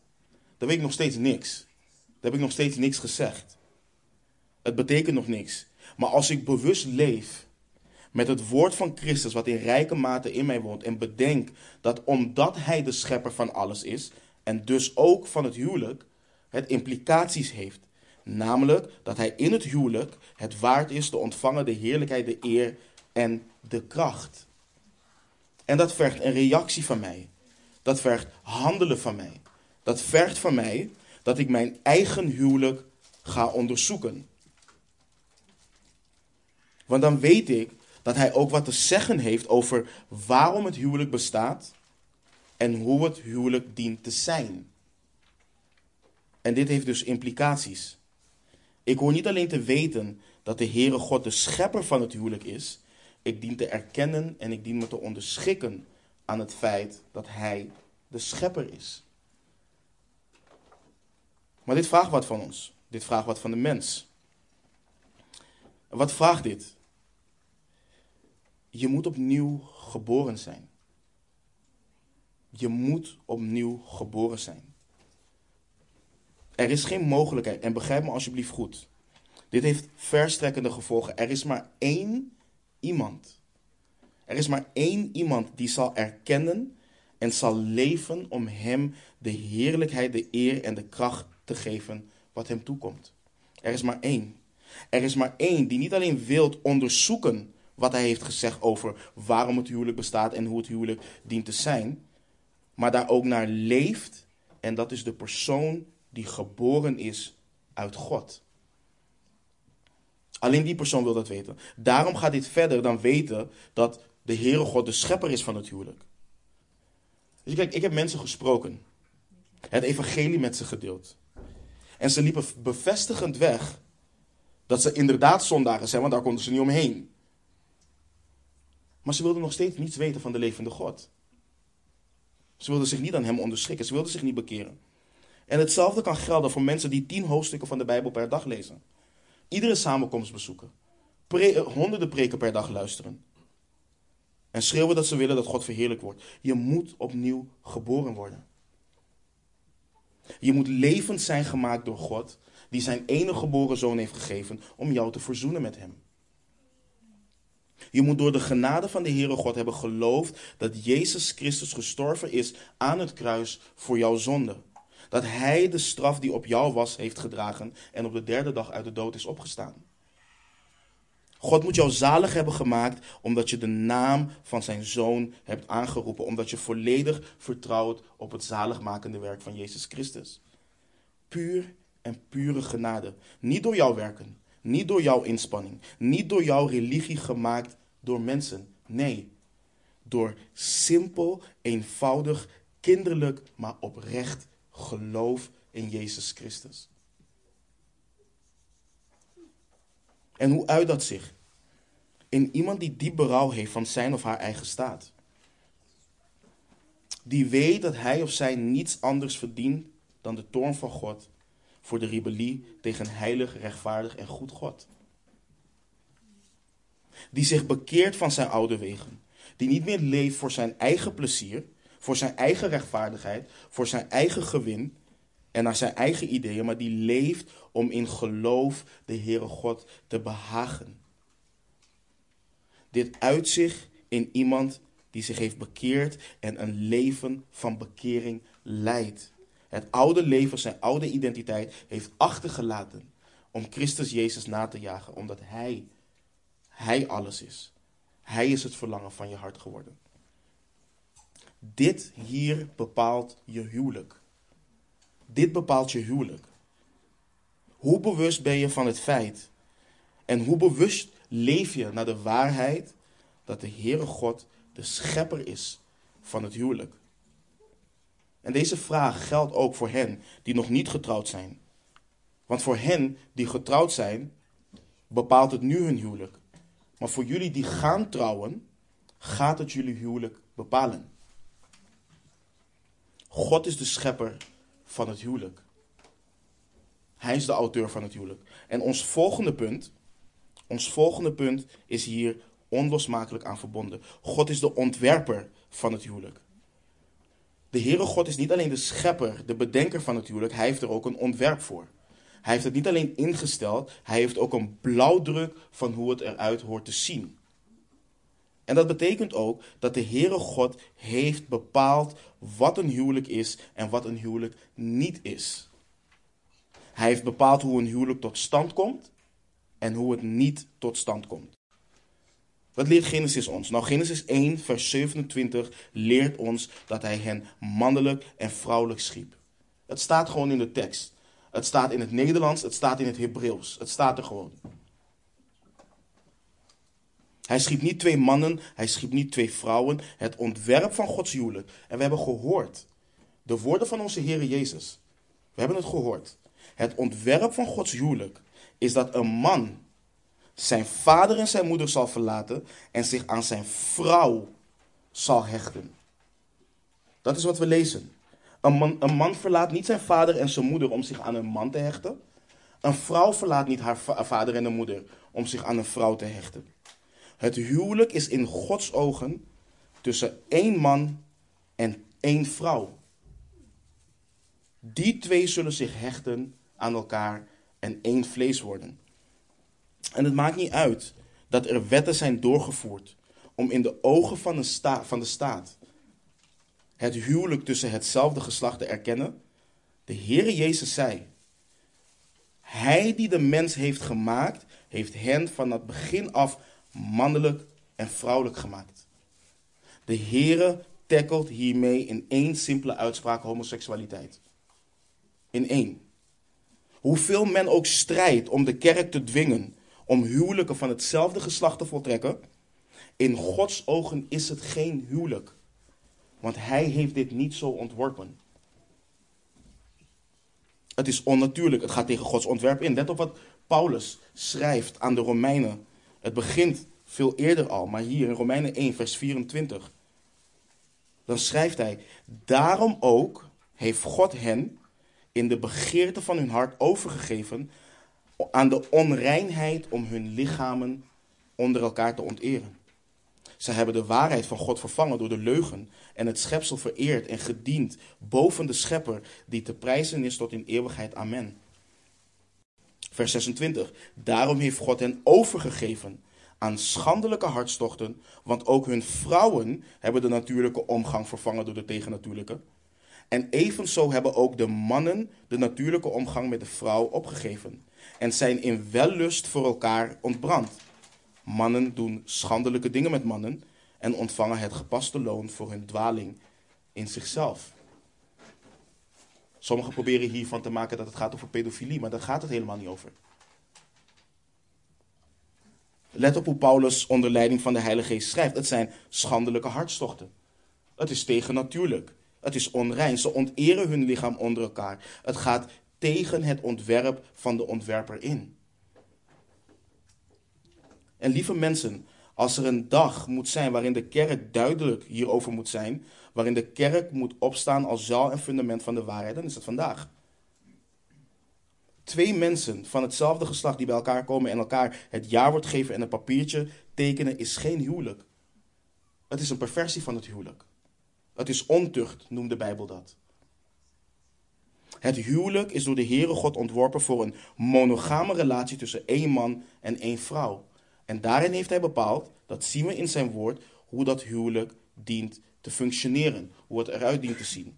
dan weet ik nog steeds niks. Dan heb ik nog steeds niks gezegd. Het betekent nog niks. Maar als ik bewust leef met het woord van Christus, wat in rijke mate in mij woont, en bedenk dat omdat hij de schepper van alles is, en dus ook van het huwelijk, het implicaties heeft. Namelijk dat hij in het huwelijk het waard is te ontvangen de heerlijkheid, de eer en de kracht. En dat vergt een reactie van mij. Dat vergt handelen van mij. Dat vergt van mij dat ik mijn eigen huwelijk ga onderzoeken. Want dan weet ik dat hij ook wat te zeggen heeft over waarom het huwelijk bestaat en hoe het huwelijk dient te zijn. En dit heeft dus implicaties. Ik hoor niet alleen te weten dat de Heere God de schepper van het huwelijk is. Ik dien te erkennen en ik dien me te onderschikken aan het feit dat hij de schepper is. Maar dit vraagt wat van ons. Dit vraagt wat van de mens. Wat vraagt dit? Je moet opnieuw geboren zijn. Je moet opnieuw geboren zijn. Er is geen mogelijkheid, en begrijp me alsjeblieft goed. Dit heeft verstrekkende gevolgen. Er is maar één iemand. Er is maar één iemand die zal erkennen en zal leven om hem de heerlijkheid, de eer en de kracht te geven wat hem toekomt. Er is maar één. Er is maar één die niet alleen wilt onderzoeken wat hij heeft gezegd over waarom het huwelijk bestaat en hoe het huwelijk dient te zijn, maar daar ook naar leeft, en dat is de persoon die geboren is uit God. Alleen die persoon wil dat weten. Daarom gaat dit verder dan weten dat de Heere God de schepper is van het huwelijk. Dus kijk, ik heb mensen gesproken. Het evangelie met ze gedeeld. En ze liepen bevestigend weg dat ze inderdaad zondaren zijn, want daar konden ze niet omheen. Maar ze wilden nog steeds niets weten van de levende God. Ze wilden zich niet aan hem onderschikken. Ze wilden zich niet bekeren. En hetzelfde kan gelden voor mensen die tien hoofdstukken van de Bijbel per dag lezen. Iedere samenkomst bezoeken. Pre- honderden preken per dag luisteren. En schreeuwen dat ze willen dat God verheerlijk wordt. Je moet opnieuw geboren worden. Je moet levend zijn gemaakt door God, die zijn enige geboren zoon heeft gegeven om jou te verzoenen met hem. Je moet door de genade van de Heere God hebben geloofd dat Jezus Christus gestorven is aan het kruis voor jouw zonde. Dat hij de straf die op jou was heeft gedragen en op de derde dag uit de dood is opgestaan. God moet jou zalig hebben gemaakt omdat je de naam van zijn Zoon hebt aangeroepen. Omdat je volledig vertrouwt op het zaligmakende werk van Jezus Christus. Puur en pure genade. Niet door jouw werken. Niet door jouw inspanning. Niet door jouw religie gemaakt door mensen. Nee, door simpel, eenvoudig, kinderlijk, maar oprecht geloof in Jezus Christus. En hoe uit dat zich? In iemand die diep berouw heeft van zijn of haar eigen staat. Die weet dat hij of zij niets anders verdient dan de toorn van God voor de rebellie tegen een heilig, rechtvaardig en goed God. Die zich bekeert van zijn oude wegen. Die niet meer leeft voor zijn eigen plezier, voor zijn eigen rechtvaardigheid, voor zijn eigen gewin en naar zijn eigen ideeën, maar die leeft om in geloof de Heere God te behagen. Dit uit zich in iemand die zich heeft bekeerd en een leven van bekering leidt. Het oude leven, zijn oude identiteit heeft achtergelaten om Christus Jezus na te jagen, omdat hij, hij alles is. Hij is het verlangen van je hart geworden. Dit hier bepaalt je huwelijk. Dit bepaalt je huwelijk. Hoe bewust ben je van het feit en hoe bewust leef je naar de waarheid dat de Heere God de schepper is van het huwelijk? En deze vraag geldt ook voor hen die nog niet getrouwd zijn. Want voor hen die getrouwd zijn, bepaalt het nu hun huwelijk. Maar voor jullie die gaan trouwen, gaat het jullie huwelijk bepalen. God is de schepper van het huwelijk. Hij is de auteur van het huwelijk. En ons volgende punt, ons volgende punt is hier onlosmakelijk aan verbonden. God is de ontwerper van het huwelijk. De Heere God is niet alleen de schepper, de bedenker van het huwelijk, hij heeft er ook een ontwerp voor. Hij heeft het niet alleen ingesteld, hij heeft ook een blauwdruk van hoe het eruit hoort te zien. En dat betekent ook dat de Heere God heeft bepaald wat een huwelijk is en wat een huwelijk niet is. Hij heeft bepaald hoe een huwelijk tot stand komt en hoe het niet tot stand komt. Wat leert Genesis ons? Nou, Genesis één, vers zevenentwintig leert ons dat hij hen mannelijk en vrouwelijk schiep. Het staat gewoon in de tekst. Het staat in het Nederlands, het staat in het Hebreeuws. Het staat er gewoon. Hij schiep niet twee mannen, hij schiep niet twee vrouwen. Het ontwerp van Gods huwelijk. En we hebben gehoord de woorden van onze Heer Jezus. We hebben het gehoord. Het ontwerp van Gods huwelijk is dat een man zijn vader en zijn moeder zal verlaten en zich aan zijn vrouw zal hechten. Dat is wat we lezen. Een man, een man verlaat niet zijn vader en zijn moeder om zich aan een man te hechten. Een vrouw verlaat niet haar vader en de moeder om zich aan een vrouw te hechten. Het huwelijk is in Gods ogen tussen één man en één vrouw. Die twee zullen zich hechten aan elkaar en één vlees worden. En het maakt niet uit dat er wetten zijn doorgevoerd om in de ogen van de, sta- van de staat het huwelijk tussen hetzelfde geslacht te erkennen. De Heere Jezus zei, hij die de mens heeft gemaakt, heeft hen van het begin af mannelijk en vrouwelijk gemaakt. De Heere tackelt hiermee in één simpele uitspraak homoseksualiteit. In één. Hoeveel men ook strijdt om de kerk te dwingen om huwelijken van hetzelfde geslacht te voltrekken, in Gods ogen is het geen huwelijk. Want hij heeft dit niet zo ontworpen. Het is onnatuurlijk, het gaat tegen Gods ontwerp in. Let op wat Paulus schrijft aan de Romeinen. Het begint veel eerder al, maar hier in Romeinen één, vers vierentwintig. Dan schrijft hij, daarom ook heeft God hen in de begeerte van hun hart overgegeven aan de onreinheid om hun lichamen onder elkaar te onteren. Zij hebben de waarheid van God vervangen door de leugen en het schepsel vereerd en gediend boven de schepper die te prijzen is tot in eeuwigheid. Amen. Vers zesentwintig. Daarom heeft God hen overgegeven aan schandelijke hartstochten, want ook hun vrouwen hebben de natuurlijke omgang vervangen door de tegennatuurlijke. En evenzo hebben ook de mannen de natuurlijke omgang met de vrouw opgegeven en zijn in wellust voor elkaar ontbrand. Mannen doen schandelijke dingen met mannen en ontvangen het gepaste loon voor hun dwaling in zichzelf. Sommigen proberen hiervan te maken dat het gaat over pedofilie, maar daar gaat het helemaal niet over. Let op hoe Paulus onder leiding van de Heilige Geest schrijft. Het zijn schandelijke hartstochten. Het is tegennatuurlijk. Het is onrein. Ze onteren hun lichaam onder elkaar. Het gaat tegen het ontwerp van de ontwerper in. En lieve mensen, als er een dag moet zijn waarin de kerk duidelijk hierover moet zijn, waarin de kerk moet opstaan als zaal en fundament van de waarheid, dan is dat vandaag. Twee mensen van hetzelfde geslacht die bij elkaar komen en elkaar het jawoord geven en een papiertje tekenen, is geen huwelijk. Het is een perversie van het huwelijk. Het is ontucht, noemt de Bijbel dat. Het huwelijk is door de Heere God ontworpen voor een monogame relatie tussen één man en één vrouw. En daarin heeft hij bepaald, dat zien we in zijn woord, hoe dat huwelijk dient te functioneren. Hoe het eruit dient te zien.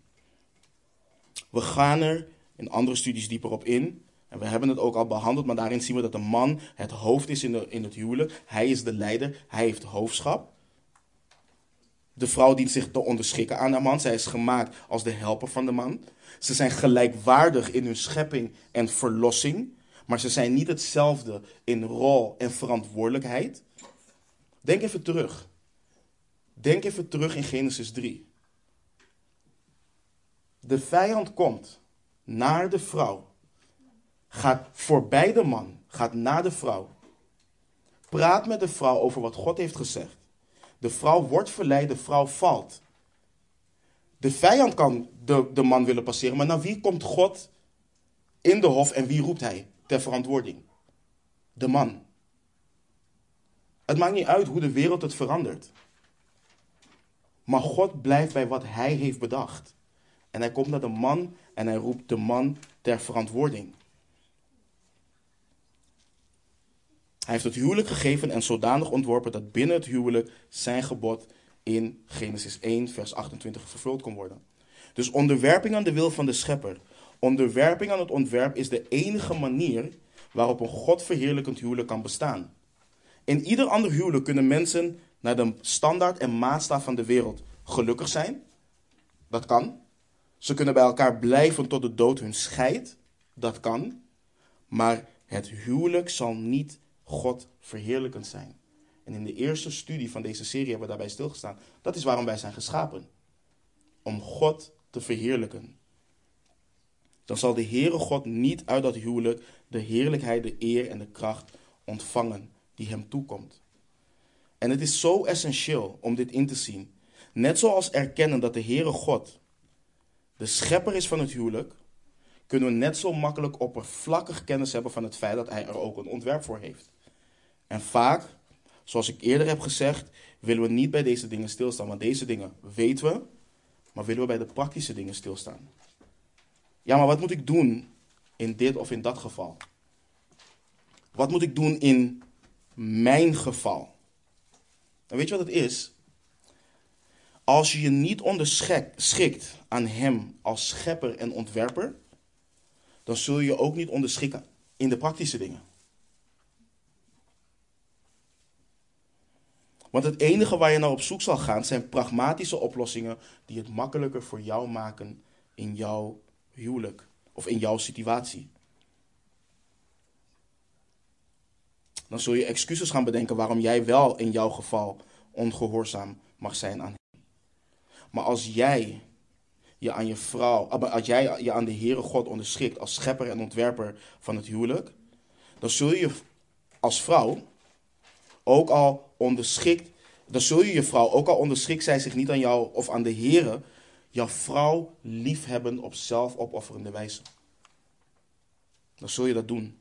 We gaan er in andere studies dieper op in. En we hebben het ook al behandeld, maar daarin zien we dat de man het hoofd is in, de, in het huwelijk. Hij is de leider, hij heeft hoofdschap. De vrouw dient zich te onderschikken aan haar man. Zij is gemaakt als de helper van de man. Ze zijn gelijkwaardig in hun schepping en verlossing. Maar ze zijn niet hetzelfde in rol en verantwoordelijkheid. Denk even terug. Denk even terug in Genesis drie. De vijand komt naar de vrouw. Gaat voorbij de man. Gaat naar de vrouw. Praat met de vrouw over wat God heeft gezegd. De vrouw wordt verleid, de vrouw valt. De vijand kan de, de man willen passeren, maar naar wie komt God in de hof en wie roept hij ter verantwoording? De man. Het maakt niet uit hoe de wereld het verandert. Maar God blijft bij wat hij heeft bedacht. En hij komt naar de man en hij roept de man ter verantwoording. Hij heeft het huwelijk gegeven en zodanig ontworpen dat binnen het huwelijk zijn gebod in Genesis één vers achtentwintig vervuld kon worden. Dus onderwerping aan de wil van de schepper. Onderwerping aan het ontwerp is de enige manier waarop een godverheerlijkend huwelijk kan bestaan. In ieder ander huwelijk kunnen mensen naar de standaard en maatstaf van de wereld gelukkig zijn. Dat kan. Ze kunnen bij elkaar blijven tot de dood hun scheidt. Dat kan. Maar het huwelijk zal niet God verheerlijkend zijn. En in de eerste studie van deze serie hebben we daarbij stilgestaan. Dat is waarom wij zijn geschapen. Om God te verheerlijken. Dan zal de Heere God niet uit dat huwelijk de heerlijkheid, de eer en de kracht ontvangen die hem toekomt. En het is zo essentieel om dit in te zien. Net zoals erkennen dat de Heere God de schepper is van het huwelijk, kunnen we net zo makkelijk oppervlakkig kennis hebben van het feit dat hij er ook een ontwerp voor heeft. En vaak, zoals ik eerder heb gezegd, willen we niet bij deze dingen stilstaan. Want deze dingen weten we, maar willen we bij de praktische dingen stilstaan. Ja, maar wat moet ik doen in dit of in dat geval? Wat moet ik doen in mijn geval? En weet je wat het is? Als je je niet onderschikt aan hem als schepper en ontwerper, dan zul je je ook niet onderschikken in de praktische dingen. Want het enige waar je naar op zoek zal gaan zijn pragmatische oplossingen die het makkelijker voor jou maken in jouw huwelijk of in jouw situatie. Dan zul je excuses gaan bedenken waarom jij wel in jouw geval ongehoorzaam mag zijn aan hem. Maar als jij je aan je vrouw, als jij je aan de Heere God onderschikt als schepper en ontwerper van het huwelijk, dan zul je als vrouw ook al onderschikt, dan zul je je vrouw ook al onderschikt zij zich niet aan jou of aan de Heere, jouw vrouw liefhebben op zelfopofferende wijze. Dan zul je dat doen.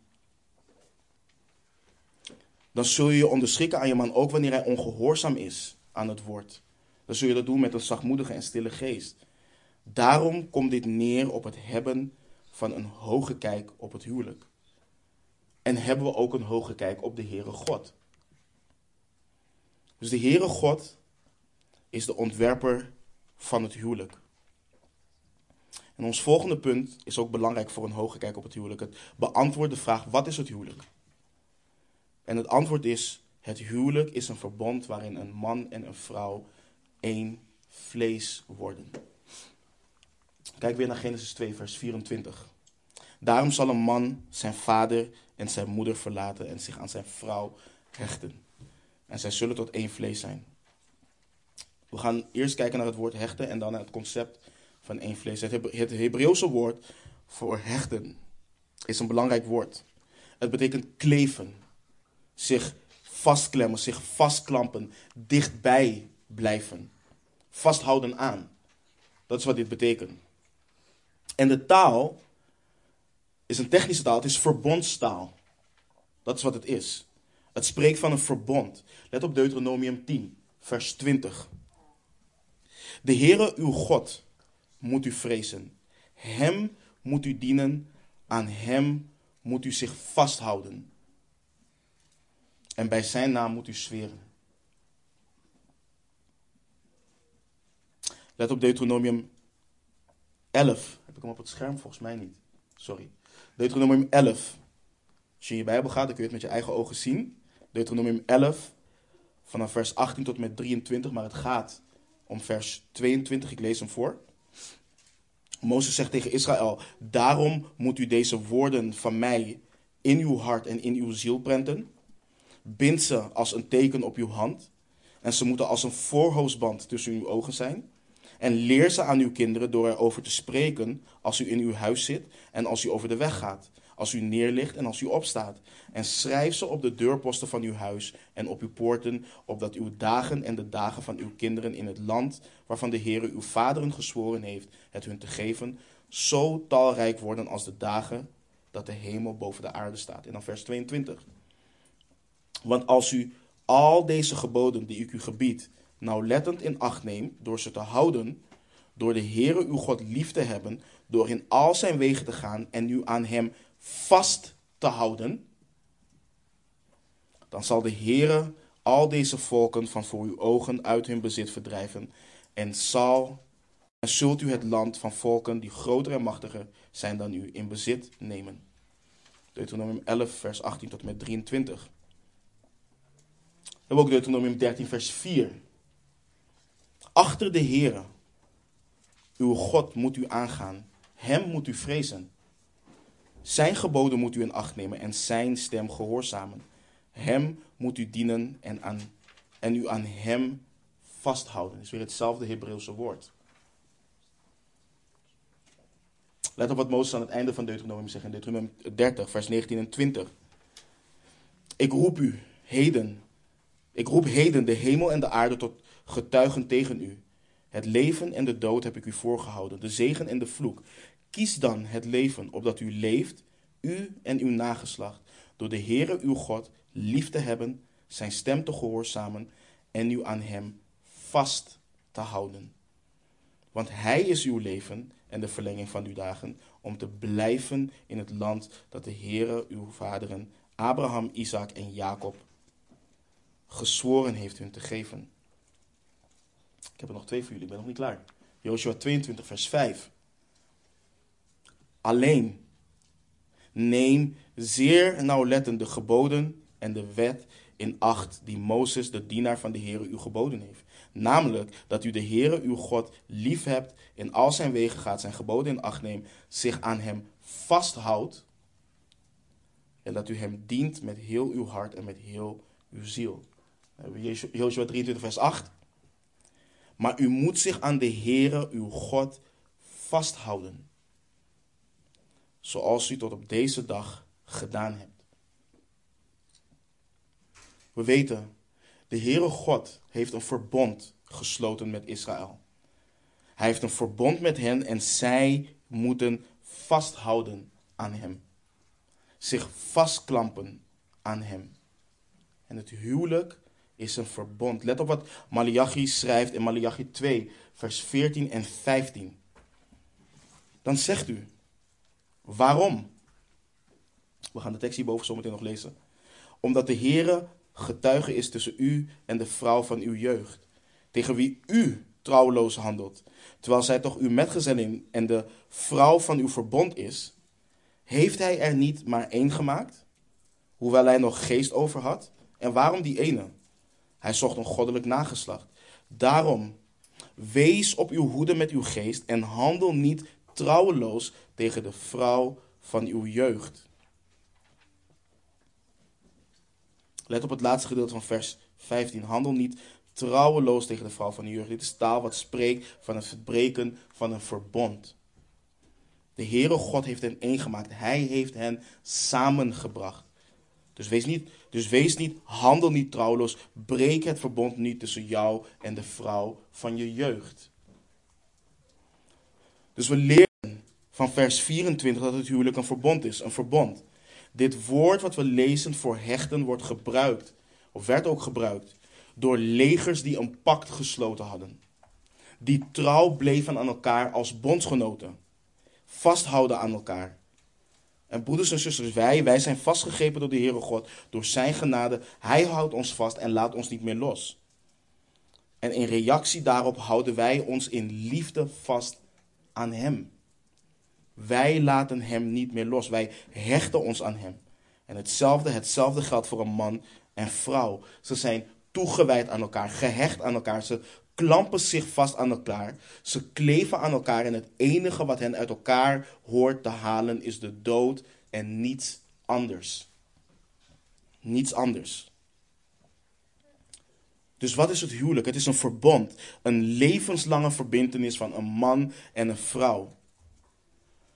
Dan zul je je onderschikken aan je man ook wanneer hij ongehoorzaam is aan het woord. Dan zul je dat doen met een zachtmoedige en stille geest. Daarom komt dit neer op het hebben van een hoge kijk op het huwelijk. En hebben we ook een hoge kijk op de Heere God. Dus de Heere God is de ontwerper van het huwelijk. En ons volgende punt is ook belangrijk voor een hoge kijk op het huwelijk. Het beantwoordt de vraag, wat is het huwelijk? En het antwoord is, het huwelijk is een verbond waarin een man en een vrouw één vlees worden. Kijk weer naar Genesis twee, vers vierentwintig. Daarom zal een man zijn vader en zijn moeder verlaten en zich aan zijn vrouw hechten. En zij zullen tot één vlees zijn. We gaan eerst kijken naar het woord hechten en dan naar het concept van één vlees. Het Hebreeuwse woord voor hechten is een belangrijk woord. Het betekent kleven, zich vastklemmen, zich vastklampen, dichtbij blijven, vasthouden aan. Dat is wat dit betekent. En de taal is een technische taal, het is verbondstaal. Dat is wat het is. Het spreekt van een verbond. Let op Deuteronomium tien, vers twintig. De Heere uw God moet u vrezen. Hem moet u dienen, aan hem moet u zich vasthouden. En bij zijn naam moet u zweren. Let op Deuteronomium elf. Heb ik hem op het scherm? Volgens mij niet. Sorry. Deuteronomium elf. Als je in je Bijbel gaat, dan kun je het met je eigen ogen zien. Deuteronomium elf, vanaf vers achttien tot met drieëntwintig, maar het gaat om vers tweeëntwintig. Ik lees hem voor. Mozes zegt tegen Israël, daarom moet u deze woorden van mij in uw hart en in uw ziel prenten. Bind ze als een teken op uw hand. En ze moeten als een voorhoofdsband tussen uw ogen zijn. En leer ze aan uw kinderen door erover te spreken als u in uw huis zit en als u over de weg gaat. Als u neerligt en als u opstaat. En schrijf ze op de deurposten van uw huis en op uw poorten, opdat uw dagen en de dagen van uw kinderen in het land waarvan de Heere uw vaderen gezworen heeft het hun te geven, zo talrijk worden als de dagen dat de hemel boven de aarde staat. En dan vers tweeëntwintig. Want als u al deze geboden die ik u gebied nauwlettend in acht neemt door ze te houden, door de Heere uw God lief te hebben, door in al zijn wegen te gaan en u aan hem vast te houden, dan zal de Heere al deze volken van voor uw ogen uit hun bezit verdrijven en zal en zult u het land van volken die groter en machtiger zijn dan u in bezit nemen. Deuteronomium elf, vers achttien tot met drieëntwintig. We hebben ook Deuteronomium dertien, vers vier. Achter de Heere, uw God, moet u aangaan. Hem moet u vrezen. Zijn geboden moet u in acht nemen en zijn stem gehoorzamen. Hem moet u dienen en, aan, en u aan hem vasthouden. Dat is weer hetzelfde Hebreeuwse woord. Let op wat Mozes aan het einde van Deuteronomium zegt in Deuteronomium dertig, vers negentien en twintig. Ik roep u heden. Ik roep heden de hemel en de aarde tot getuigen tegen u. Het leven en de dood heb ik u voorgehouden, de zegen en de vloek. Kies dan het leven, opdat u leeft, u en uw nageslacht, door de Heere uw God lief te hebben, zijn stem te gehoorzamen en u aan hem vast te houden. Want hij is uw leven en de verlenging van uw dagen, om te blijven in het land dat de Heere uw vaderen, Abraham, Isaac en Jacob, gezworen heeft hun te geven. Ik heb er nog twee voor jullie, ik ben nog niet klaar. Jozua tweeëntwintig, vers vijf. Alleen, neem zeer nauwlettend de geboden en de wet in acht die Mozes, de dienaar van de Heere, u geboden heeft. Namelijk dat u de Heere, uw God, lief hebt, in al zijn wegen gaat, zijn geboden in acht neemt, zich aan hem vasthoudt en dat u hem dient met heel uw hart en met heel uw ziel. We hebben Jozua drieëntwintig, vers acht. Maar u moet zich aan de Heere, uw God, vasthouden. Zoals u tot op deze dag gedaan hebt. We weten, de Heere God heeft een verbond gesloten met Israël. Hij heeft een verbond met hen en zij moeten vasthouden aan hem. Zich vastklampen aan hem. En het huwelijk is een verbond. Let op wat Maleachi schrijft in Maleachi twee, vers veertien en vijftien. Dan zegt u, waarom? We gaan de tekst hierboven zometeen nog lezen. Omdat de Heere getuige is tussen u en de vrouw van uw jeugd, tegen wie u trouweloos handelt, terwijl zij toch uw metgezellin en de vrouw van uw verbond is, heeft hij er niet maar één gemaakt, hoewel hij nog geest over had? En waarom die ene? Hij zocht een goddelijk nageslacht. Daarom, wees op uw hoede met uw geest en handel niet trouweloos tegen de vrouw van uw jeugd. Let op het laatste gedeelte van vers vijftien. Handel niet trouweloos tegen de vrouw van uw jeugd. Dit is taal wat spreekt van het verbreken van een verbond. De Heere God heeft hen één gemaakt. Hij heeft hen samengebracht. Dus wees niet, dus wees niet, handel niet trouweloos. Breek het verbond niet tussen jou en de vrouw van je jeugd. Dus we leren van vers vierentwintig dat het huwelijk een verbond is. Een verbond. Dit woord wat we lezen voor hechten wordt gebruikt, of werd ook gebruikt, door legers die een pact gesloten hadden. Die trouw bleven aan elkaar als bondsgenoten. Vasthouden aan elkaar. En broeders en zusters, wij, wij zijn vastgegrepen door de Heere God, door zijn genade. Hij houdt ons vast en laat ons niet meer los. En in reactie daarop houden wij ons in liefde vast aan hem. Wij laten hem niet meer los. Wij hechten ons aan hem. En hetzelfde, hetzelfde geldt voor een man en vrouw. Ze zijn toegewijd aan elkaar, gehecht aan elkaar. Ze klampen zich vast aan elkaar. Ze kleven aan elkaar en het enige wat hen uit elkaar hoort te halen is de dood en niets anders. Niets anders. Dus wat is het huwelijk? Het is een verbond. Een levenslange verbintenis van een man en een vrouw.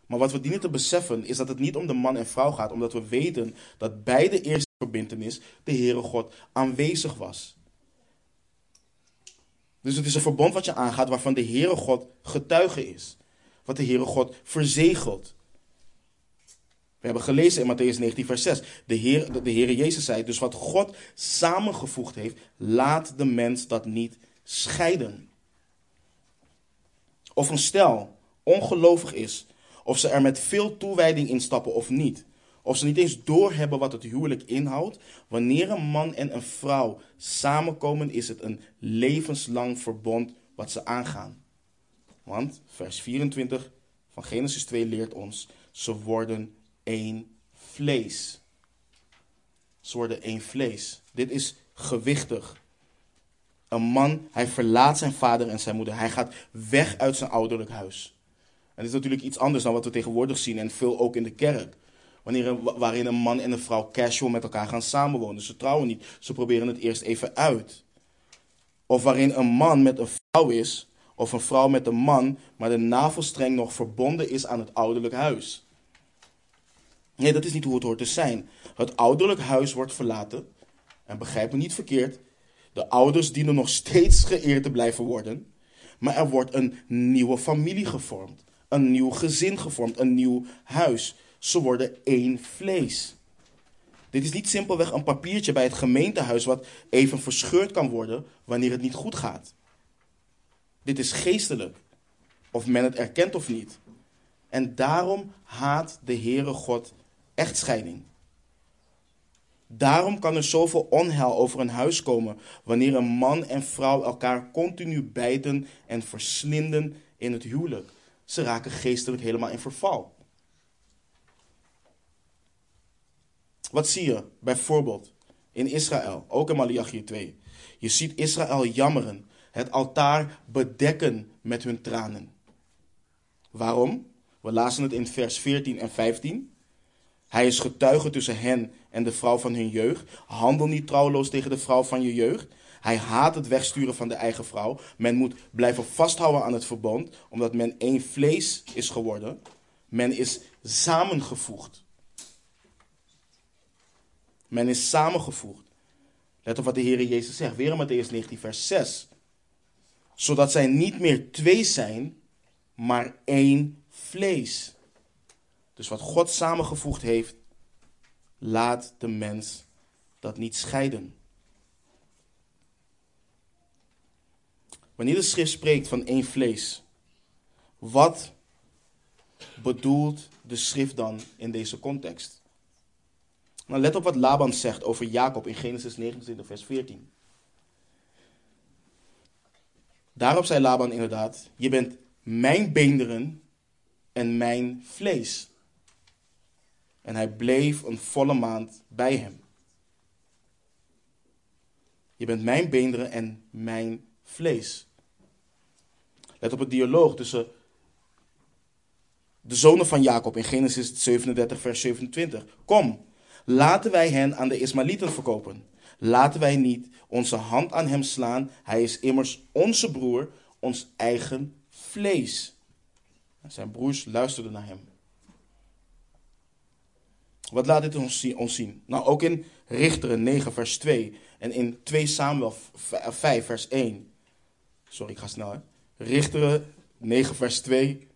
Maar wat we dienen te beseffen is dat het niet om de man en vrouw gaat, omdat we weten dat bij de eerste verbintenis de Heere God aanwezig was. Dus het is een verbond wat je aangaat waarvan de Heere God getuige is. Wat de Heere God verzegelt. We hebben gelezen in Mattheüs negentien vers zes. De Heer, de Heere Jezus zei, dus wat God samengevoegd heeft, laat de mens dat niet scheiden. Of een stel ongelovig is, of ze er met veel toewijding instappen of niet. Of ze niet eens doorhebben wat het huwelijk inhoudt. Wanneer een man en een vrouw samenkomen, is het een levenslang verbond wat ze aangaan. Want vers vierentwintig van Genesis twee leert ons, ze worden één vlees. Ze worden één vlees. Dit is gewichtig. Een man, hij verlaat zijn vader en zijn moeder. Hij gaat weg uit zijn ouderlijk huis. En dit is natuurlijk iets anders dan wat we tegenwoordig zien en veel ook in de kerk. Wanneer, waarin een man en een vrouw casual met elkaar gaan samenwonen. Ze trouwen niet, ze proberen het eerst even uit. Of waarin een man met een vrouw is, of een vrouw met een man, maar de navelstreng nog verbonden is aan het ouderlijk huis. Nee, dat is niet hoe het hoort te zijn. Het ouderlijk huis wordt verlaten, en begrijp me niet verkeerd, de ouders dienen nog steeds geëerd te blijven worden, maar er wordt een nieuwe familie gevormd, een nieuw gezin gevormd, een nieuw huis. Ze worden één vlees. Dit is niet simpelweg een papiertje bij het gemeentehuis wat even verscheurd kan worden wanneer het niet goed gaat. Dit is geestelijk, of men het erkent of niet. En daarom haat de Heere God echtscheiding. Daarom kan er zoveel onheil over een huis komen wanneer een man en vrouw elkaar continu bijten en verslinden in het huwelijk. Ze raken geestelijk helemaal in verval. Wat zie je bijvoorbeeld in Israël, ook in Maleachi twee? Je ziet Israël jammeren, het altaar bedekken met hun tranen. Waarom? We lazen het in vers veertien en vijftien. Hij is getuige tussen hen en de vrouw van hun jeugd. Handel niet trouweloos tegen de vrouw van je jeugd. Hij haat het wegsturen van de eigen vrouw. Men moet blijven vasthouden aan het verbond, omdat men één vlees is geworden. Men is samengevoegd. Men is samengevoegd. Let op wat de Heere Jezus zegt. Weer in Mattheüs negentien vers zes. Zodat zij niet meer twee zijn, maar één vlees. Dus wat God samengevoegd heeft, laat de mens dat niet scheiden. Wanneer de schrift spreekt van één vlees, wat bedoelt de schrift dan in deze context? Maar let op wat Laban zegt over Jacob in Genesis negenentwintig vers veertien. Daarop zei Laban inderdaad, je bent mijn beenderen en mijn vlees. En hij bleef een volle maand bij hem. Je bent mijn beenderen en mijn vlees. Let op het dialoog tussen de zonen van Jacob in Genesis zevenendertig vers zevenentwintig. Kom, laten wij hen aan de Ismaëlieten verkopen. Laten wij niet onze hand aan hem slaan. Hij is immers onze broer, ons eigen vlees. Zijn broers luisterden naar hem. Wat laat dit ons zien? Nou, ook in Richteren negen vers twee en in twee Samuel vijf vers één. Sorry, ik ga snel, hè. Richteren negen vers twee,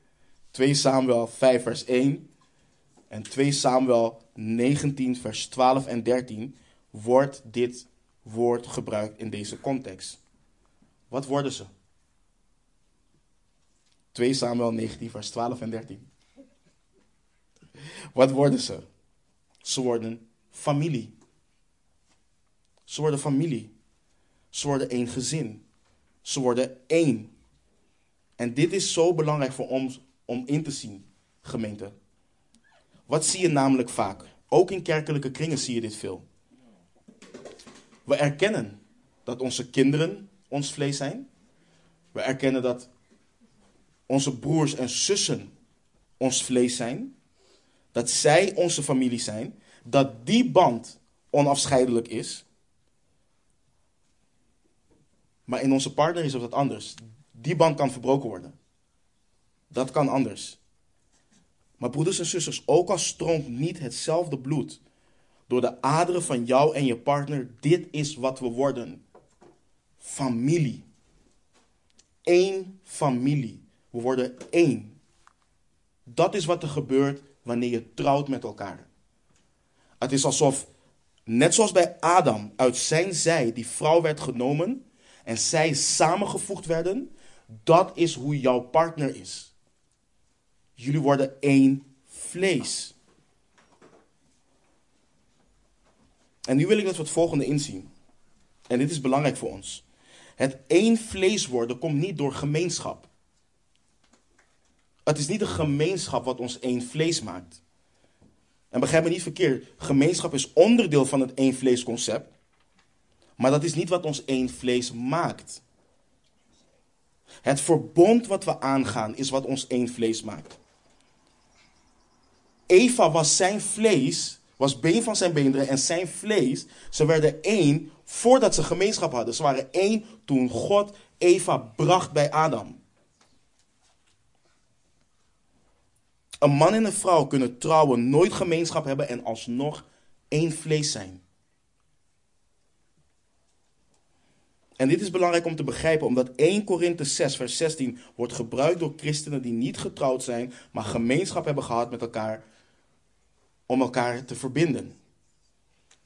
twee Samuel vijf vers één en twee Samuel negentien vers twaalf en dertien wordt dit woord gebruikt in deze context. Wat worden ze? twee Samuel negentien vers twaalf en dertien. Wat worden ze? Ze worden familie. Ze worden familie. Ze worden één gezin. Ze worden één. En dit is zo belangrijk voor ons om in te zien, gemeente. Wat zie je namelijk vaak? Ook in kerkelijke kringen zie je dit veel. We erkennen dat onze kinderen ons vlees zijn. We erkennen dat onze broers en zussen ons vlees zijn. Dat zij onze familie zijn. Dat die band onafscheidelijk is. Maar in onze partner is dat anders. Die band kan verbroken worden. Dat kan anders. Maar broeders en zusters, ook al stroomt niet hetzelfde bloed door de aderen van jou en je partner, dit is wat we worden. Familie. Eén familie. We worden één. Dat is wat er gebeurt wanneer je trouwt met elkaar. Het is alsof, net zoals bij Adam, uit zijn zij die vrouw werd genomen en zij samengevoegd werden, dat is hoe jouw partner is. Jullie worden één vlees. En nu wil ik dat we het volgende inzien. En dit is belangrijk voor ons. Het één vlees worden komt niet door gemeenschap. Het is niet de gemeenschap wat ons één vlees maakt. En begrijp me niet verkeerd. Gemeenschap is onderdeel van het één vlees concept. Maar dat is niet wat ons één vlees maakt. Het verbond wat we aangaan is wat ons één vlees maakt. Eva was zijn vlees, was been van zijn beenderen en zijn vlees. Ze werden één voordat ze gemeenschap hadden. Ze waren één toen God Eva bracht bij Adam. Een man en een vrouw kunnen trouwen, nooit gemeenschap hebben en alsnog één vlees zijn. En dit is belangrijk om te begrijpen, omdat eerste Korinthe zes vers zestien wordt gebruikt door christenen die niet getrouwd zijn, maar gemeenschap hebben gehad met elkaar om elkaar te verbinden.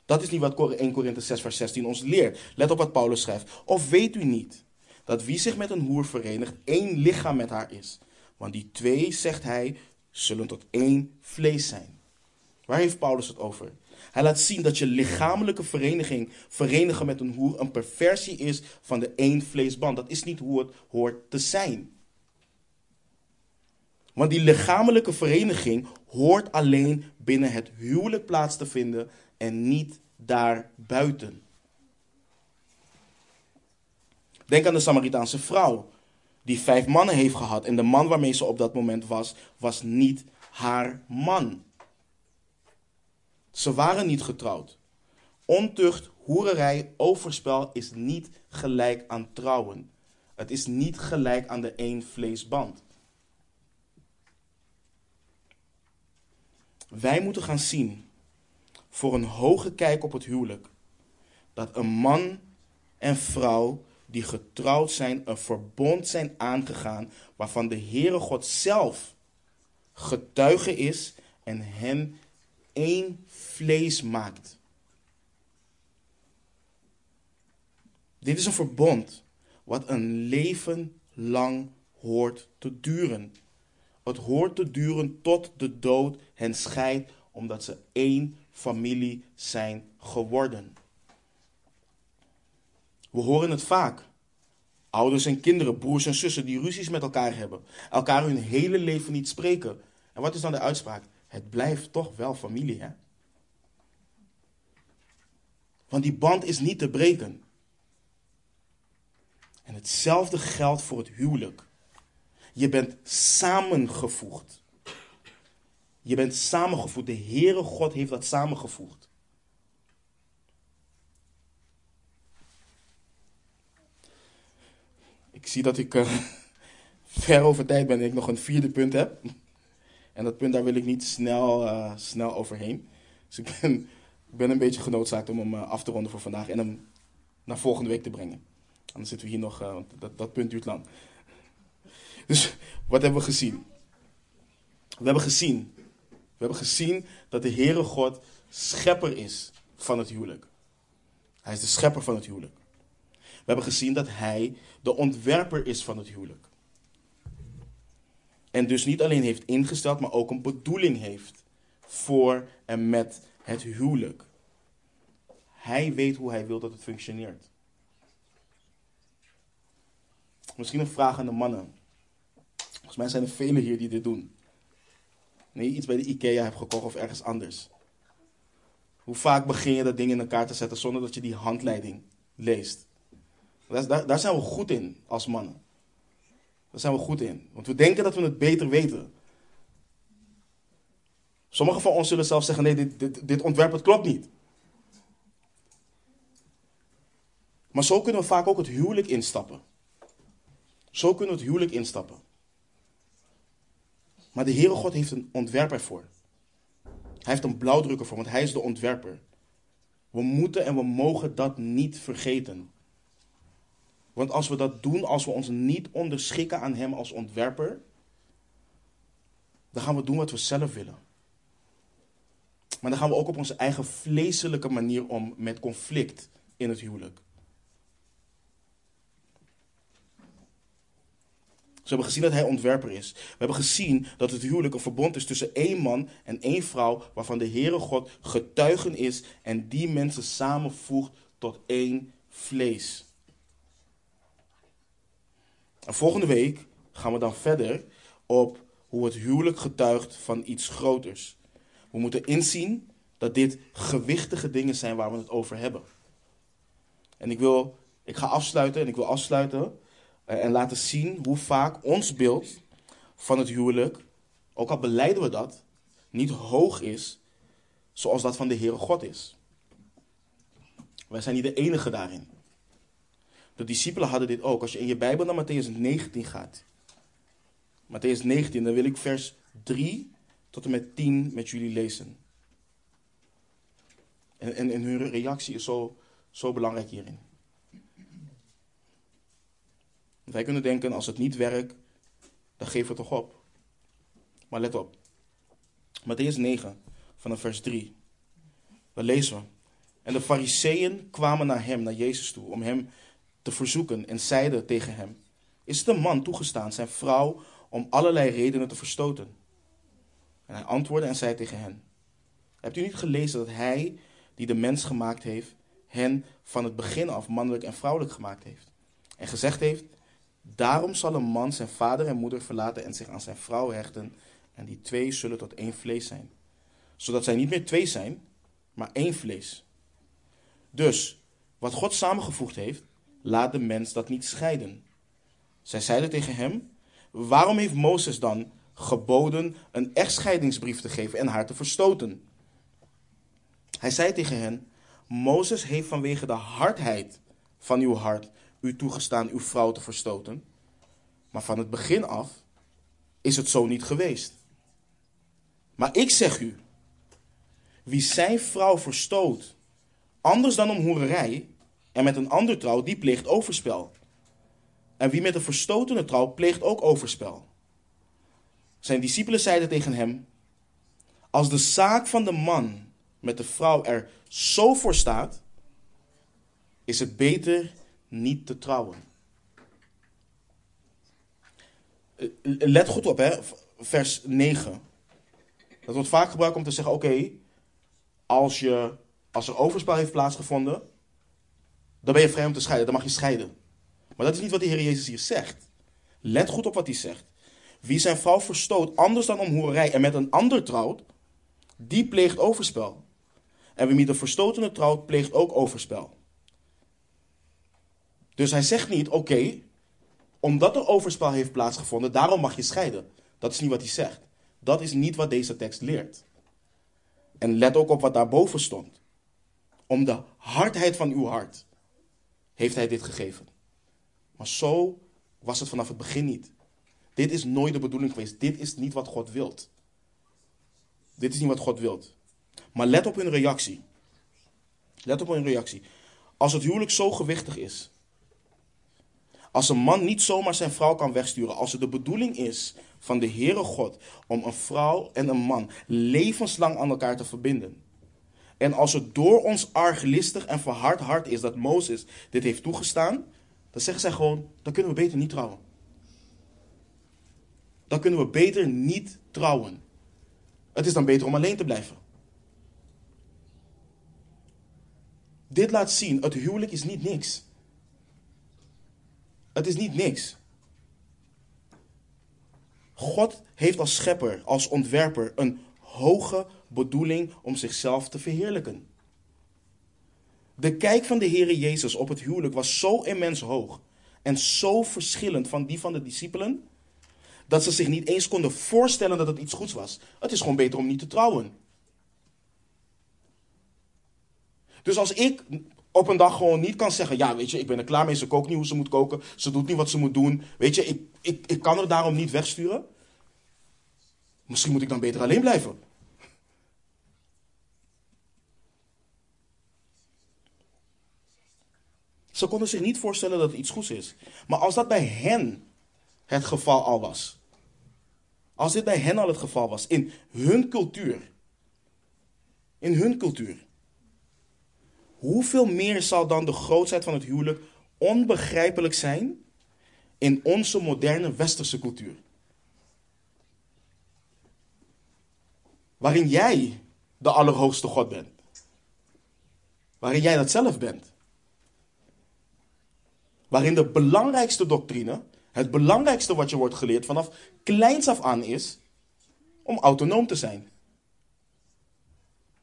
Dat is niet wat eerste Korinthe zes vers zestien ons leert. Let op wat Paulus schrijft. Of weet u niet dat wie zich met een hoer verenigt, één lichaam met haar is? Want die twee, zegt hij, zullen tot één vlees zijn. Waar heeft Paulus het over? Hij laat zien dat je lichamelijke vereniging, verenigen met een hoer, een perversie is van de één vleesband. Dat is niet hoe het hoort te zijn. Want die lichamelijke vereniging hoort alleen binnen het huwelijk plaats te vinden en niet daarbuiten. Denk aan de Samaritaanse vrouw, die vijf mannen heeft gehad en de man waarmee ze op dat moment was, was niet haar man. Ze waren niet getrouwd. Ontucht, hoererij, overspel is niet gelijk aan trouwen. Het is niet gelijk aan de één vleesband. Wij moeten gaan zien, voor een hoge kijk op het huwelijk, dat een man en vrouw die getrouwd zijn, een verbond zijn aangegaan, waarvan de Heere God zelf getuige is en hen één vlees maakt. Dit is een verbond wat een leven lang hoort te duren. Het hoort te duren tot de dood hen scheidt, omdat ze één familie zijn geworden. We horen het vaak. Ouders en kinderen, broers en zussen die ruzies met elkaar hebben. Elkaar hun hele leven niet spreken. En wat is dan de uitspraak? Het blijft toch wel familie, hè? Want die band is niet te breken. En hetzelfde geldt voor het huwelijk. Je bent samengevoegd. Je bent samengevoegd. De Heere God heeft dat samengevoegd. Ik zie dat ik uh, ver over tijd ben en ik nog een vierde punt heb. En dat punt daar wil ik niet snel, uh, snel overheen. Dus ik ben, ik ben een beetje genoodzaakt om hem uh, af te ronden voor vandaag. En hem naar volgende week te brengen. Anders zitten we hier nog, uh, want dat, dat punt duurt lang. Dus wat hebben we gezien? We hebben gezien. We hebben gezien dat de Heere God schepper is van het huwelijk. Hij is de schepper van het huwelijk. We hebben gezien dat hij de ontwerper is van het huwelijk. En dus niet alleen heeft ingesteld, maar ook een bedoeling heeft voor en met het huwelijk. Hij weet hoe hij wil dat het functioneert. Misschien een vraag aan de mannen. Volgens mij zijn er velen hier die dit doen. Nee, iets bij de IKEA hebt gekocht of ergens anders. Hoe vaak begin je dat ding in elkaar te zetten zonder dat je die handleiding leest? Daar, daar zijn we goed in als mannen. Daar zijn we goed in. Want we denken dat we het beter weten. Sommigen van ons zullen zelfs zeggen, nee, dit, dit, dit ontwerp, het klopt niet. Maar zo kunnen we vaak ook het huwelijk instappen. Zo kunnen we het huwelijk instappen. Maar de Heere God heeft een ontwerp ervoor. Hij heeft een blauwdruk ervoor, want hij is de ontwerper. We moeten en we mogen dat niet vergeten. Want als we dat doen, als we ons niet onderschikken aan hem als ontwerper, dan gaan we doen wat we zelf willen. Maar dan gaan we ook op onze eigen vleeselijke manier om met conflict in het huwelijk. Dus we hebben gezien dat hij ontwerper is. We hebben gezien dat het huwelijk een verbond is tussen één man en één vrouw, waarvan de Heere God getuigen is en die mensen samenvoegt tot één vlees. En volgende week gaan we dan verder op hoe het huwelijk getuigt van iets groters. We moeten inzien dat dit gewichtige dingen zijn waar we het over hebben. En ik, wil, ik ga afsluiten en ik wil afsluiten en laten zien hoe vaak ons beeld van het huwelijk, ook al belijden we dat, niet hoog is zoals dat van de Heere God is. Wij zijn niet de enige daarin. De discipelen hadden dit ook. Als je in je Bijbel naar Mattheüs negentien gaat. Mattheüs negentien, dan wil ik vers drie tot en met tien met jullie lezen. En, en, en hun reactie is zo, zo belangrijk hierin. Want wij kunnen denken, als het niet werkt, dan geven we toch op. Maar let op. Mattheüs negen, vanaf vers drie. Dan lezen we. En de Fariseeën kwamen naar hem, naar Jezus toe, om hem te verzoeken en zeiden tegen hem, is het een man toegestaan zijn vrouw om allerlei redenen te verstoten? En hij antwoordde en zei tegen hen, hebt u niet gelezen dat hij die de mens gemaakt heeft, hen van het begin af mannelijk en vrouwelijk gemaakt heeft? En gezegd heeft, daarom zal een man zijn vader en moeder verlaten en zich aan zijn vrouw hechten en die twee zullen tot één vlees zijn. Zodat zij niet meer twee zijn, maar één vlees. Dus, wat God samengevoegd heeft, laat de mens dat niet scheiden. Zij zeiden tegen hem, waarom heeft Mozes dan geboden een echtscheidingsbrief te geven en haar te verstoten? Hij zei tegen hen, Mozes heeft vanwege de hardheid van uw hart u toegestaan uw vrouw te verstoten. Maar van het begin af is het zo niet geweest. Maar ik zeg u, wie zijn vrouw verstoot, anders dan om hoererij, en met een ander trouw, die pleegt overspel. En wie met een verstotene trouw pleegt ook overspel. Zijn discipelen zeiden tegen hem, als de zaak van de man met de vrouw er zo voor staat, is het beter niet te trouwen. Let goed op, hè? Vers negen. Dat wordt vaak gebruikt om te zeggen, oké, okay, als, je, als er overspel heeft plaatsgevonden, dan ben je vrij om te scheiden, dan mag je scheiden. Maar dat is niet wat de Heer Jezus hier zegt. Let goed op wat hij zegt. Wie zijn vrouw verstoot anders dan om hoerij en met een ander trouwt, die pleegt overspel. En wie met een verstotene trouwt, pleegt ook overspel. Dus hij zegt niet, oké, okay, omdat er overspel heeft plaatsgevonden, daarom mag je scheiden. Dat is niet wat hij zegt. Dat is niet wat deze tekst leert. En let ook op wat daarboven stond. Om de hardheid van uw hart heeft hij dit gegeven. Maar zo was het vanaf het begin niet. Dit is nooit de bedoeling geweest. Dit is niet wat God wilt. Dit is niet wat God wilt. Maar let op hun reactie. Let op hun reactie. Als het huwelijk zo gewichtig is. Als een man niet zomaar zijn vrouw kan wegsturen. Als het de bedoeling is van de Heere God om een vrouw en een man levenslang aan elkaar te verbinden. En als het door ons arglistig en verhard hart is dat Mozes dit heeft toegestaan. Dan zeggen zij gewoon, dan kunnen we beter niet trouwen. Dan kunnen we beter niet trouwen. Het is dan beter om alleen te blijven. Dit laat zien, het huwelijk is niet niks. Het is niet niks. God heeft als schepper, als ontwerper, een hoge bedoeling om zichzelf te verheerlijken. De kijk van de Heere Jezus op het huwelijk was zo immens hoog en zo verschillend van die van de discipelen, dat ze zich niet eens konden voorstellen dat het iets goeds was. Het is gewoon beter om niet te trouwen. Dus als ik op een dag gewoon niet kan zeggen, ja weet je, ik ben er klaar mee, ze kookt niet hoe ze moet koken, ze doet niet wat ze moet doen, weet je, ik, ik, ik kan er daarom niet wegsturen. Misschien moet ik dan beter alleen blijven. Ze konden zich niet voorstellen dat het iets goeds is. Maar als dat bij hen het geval al was. Als dit bij hen al het geval was. In hun cultuur. In hun cultuur. Hoeveel meer zal dan de grootheid van het huwelijk onbegrijpelijk zijn in onze moderne westerse cultuur? Waarin jij de allerhoogste God bent. Waarin jij dat zelf bent. Waarin de belangrijkste doctrine, het belangrijkste wat je wordt geleerd vanaf kleins af aan is, om autonoom te zijn.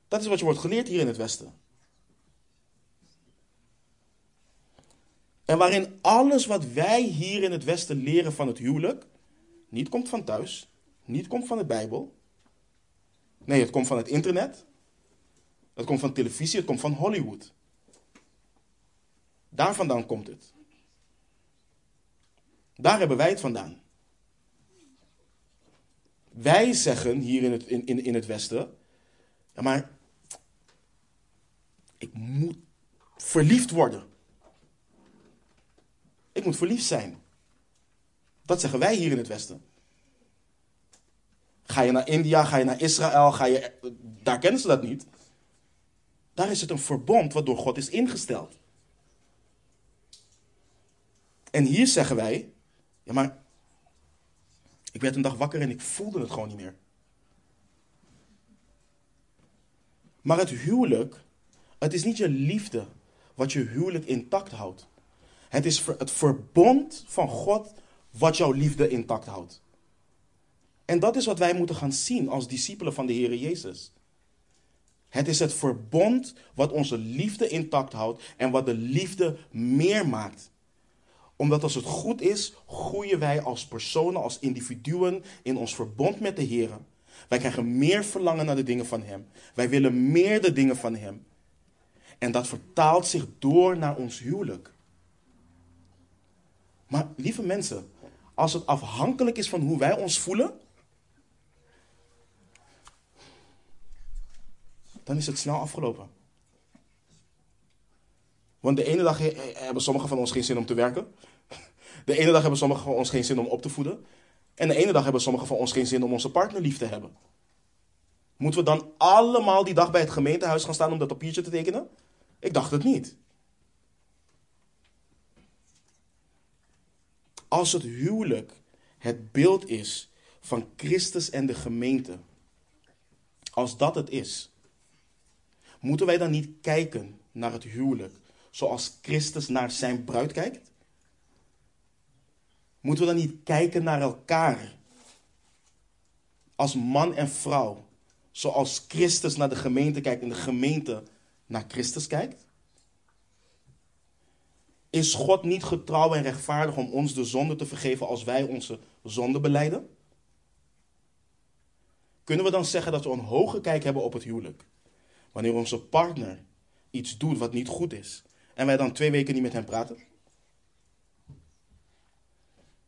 Dat is wat je wordt geleerd hier in het Westen. En waarin alles wat wij hier in het Westen leren van het huwelijk, niet komt van thuis, niet komt van de Bijbel. Nee, het komt van het internet, het komt van televisie, het komt van Hollywood. Daar vandaan komt het. Daar hebben wij het vandaan. Wij zeggen hier in het, in, in, in het Westen, ja maar, ik moet verliefd worden. Ik moet verliefd zijn. Dat zeggen wij hier in het Westen. Ga je naar India, ga je naar Israël, ga je, daar kennen ze dat niet. Daar is het een verbond wat door God is ingesteld. En hier zeggen wij, ja maar, ik werd een dag wakker en ik voelde het gewoon niet meer. Maar het huwelijk, het is niet je liefde wat je huwelijk intact houdt. Het is het verbond van God wat jouw liefde intact houdt. En dat is wat wij moeten gaan zien als discipelen van de Heere Jezus. Het is het verbond wat onze liefde intact houdt en wat de liefde meer maakt. Omdat als het goed is, groeien wij als personen, als individuen in ons verbond met de Heer. Wij krijgen meer verlangen naar de dingen van Hem. Wij willen meer de dingen van Hem. En dat vertaalt zich door naar ons huwelijk. Maar lieve mensen, als het afhankelijk is van hoe wij ons voelen, dan is het snel afgelopen. Want de ene dag hebben sommigen van ons geen zin om te werken. De ene dag hebben sommigen van ons geen zin om op te voeden. En de ene dag hebben sommigen van ons geen zin om onze partner lief te hebben. Moeten we dan allemaal die dag bij het gemeentehuis gaan staan om dat papiertje te tekenen? Ik dacht het niet. Als het huwelijk het beeld is van Christus en de gemeente. Als dat het is. Moeten wij dan niet kijken naar het huwelijk zoals Christus naar zijn bruid kijkt? Moeten we dan niet kijken naar elkaar als man en vrouw zoals Christus naar de gemeente kijkt en de gemeente naar Christus kijkt? Is God niet getrouw en rechtvaardig om ons de zonde te vergeven als wij onze zonde belijden? Kunnen we dan zeggen dat we een hoge kijk hebben op het huwelijk? Wanneer onze partner iets doet wat niet goed is en wij dan twee weken niet met hem praten?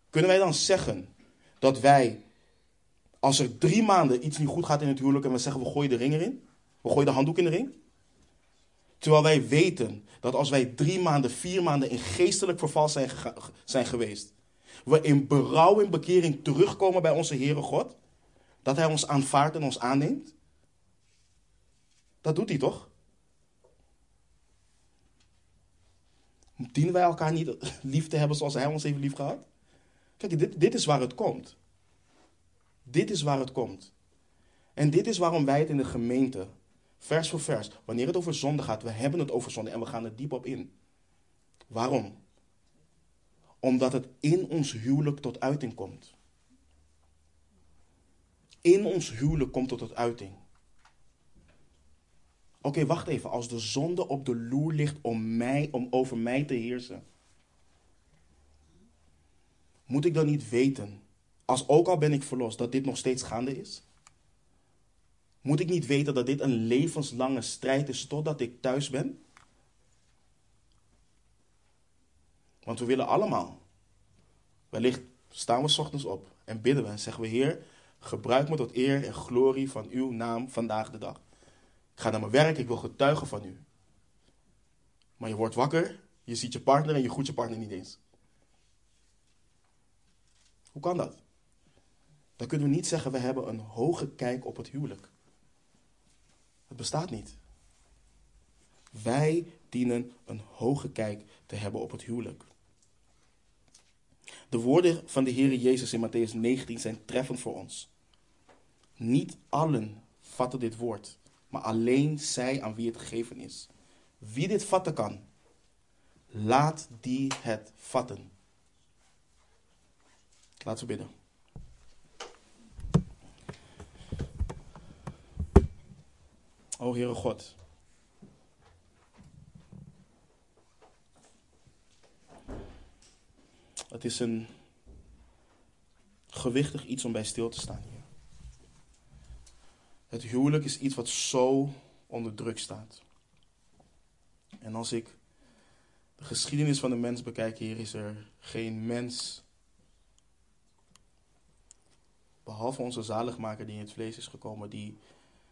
Kunnen wij dan zeggen dat wij, als er drie maanden iets niet goed gaat in het huwelijk en we zeggen we gooien de ring erin, we gooien de handdoek in de ring? Terwijl wij weten dat als wij drie maanden, vier maanden in geestelijk verval zijn, gega- zijn geweest, we in berouw en bekering terugkomen bij onze Heere God, dat Hij ons aanvaardt en ons aanneemt? Dat doet Hij toch? Dienen wij elkaar niet lief te hebben zoals Hij ons heeft lief gehad? Kijk, dit, dit is waar het komt. Dit is waar het komt. En dit is waarom wij het in de gemeente, vers voor vers, wanneer het over zonde gaat, we hebben het over zonde en we gaan er diep op in. Waarom? Omdat het in ons huwelijk tot uiting komt. In ons huwelijk komt het tot uiting. Oké, okay, wacht even. Als de zonde op de loer ligt om, mij, om over mij te heersen, moet ik dan niet weten, als ook al ben ik verlost, dat dit nog steeds gaande is? Moet ik niet weten dat dit een levenslange strijd is totdat ik thuis ben? Want we willen allemaal. Wellicht staan we 's ochtends op en bidden we en zeggen we: Heer, gebruik me tot eer en glorie van uw naam vandaag de dag. Ik ga naar mijn werk, ik wil getuigen van u. Maar je wordt wakker, je ziet je partner en je groet je partner niet eens. Hoe kan dat? Dan kunnen we niet zeggen, we hebben een hoge kijk op het huwelijk. Het bestaat niet. Wij dienen een hoge kijk te hebben op het huwelijk. De woorden van de Heere Jezus in Mattheüs negentien zijn treffend voor ons. Niet allen vatten dit woord, maar alleen zij aan wie het gegeven is. Wie dit vatten kan, laat die het vatten. Laten we bidden. O Heere God, het is een gewichtig iets om bij stil te staan hier. Het huwelijk is iets wat zo onder druk staat. En als ik de geschiedenis van de mens bekijk, hier is er geen mens, behalve onze zaligmaker die in het vlees is gekomen, die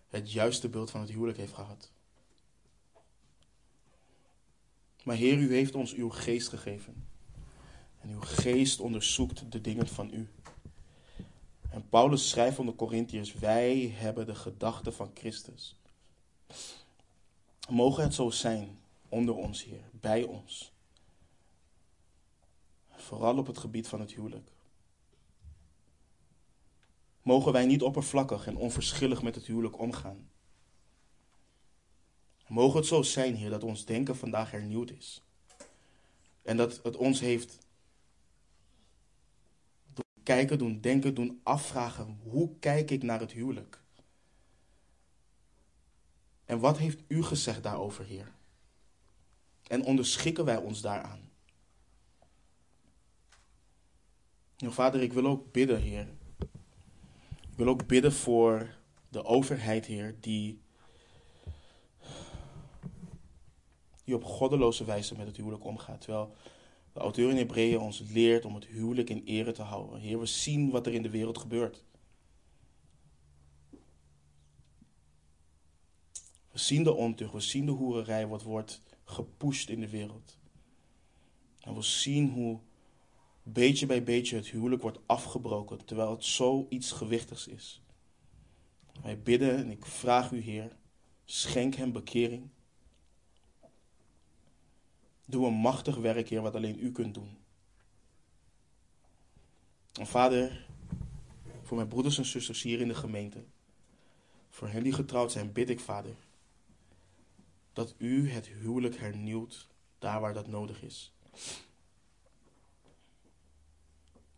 het juiste beeld van het huwelijk heeft gehad. Maar Heer, u heeft ons uw geest gegeven. En uw geest onderzoekt de dingen van u. En Paulus schrijft aan de Korintiërs: wij hebben de gedachten van Christus. Mogen het zo zijn onder ons, Heer, bij ons. Vooral op het gebied van het huwelijk. Mogen wij niet oppervlakkig en onverschillig met het huwelijk omgaan. Mogen het zo zijn, Heer, dat ons denken vandaag hernieuwd is. En dat het ons heeft doen kijken, doen denken, doen afvragen. Hoe kijk ik naar het huwelijk? En wat heeft u gezegd daarover, Heer? En onderschikken wij ons daaraan? Nou, Vader, ik wil ook bidden, Heer. Ik wil ook bidden voor de overheid, Heer, die, die op goddeloze wijze met het huwelijk omgaat. Terwijl de auteur in Hebreeën ons leert om het huwelijk in ere te houden. Heer, we zien wat er in de wereld gebeurt. We zien de ontucht, we zien de hoererij wat wordt gepusht in de wereld. En we zien hoe beetje bij beetje het huwelijk wordt afgebroken, terwijl het zoiets gewichtigs is. Wij bidden en ik vraag u, Heer, schenk hem bekering. Doe een machtig werk, Heer, wat alleen u kunt doen. En Vader, voor mijn broeders en zusters hier in de gemeente, voor hen die getrouwd zijn, bid ik, Vader, dat u het huwelijk hernieuwt daar waar dat nodig is.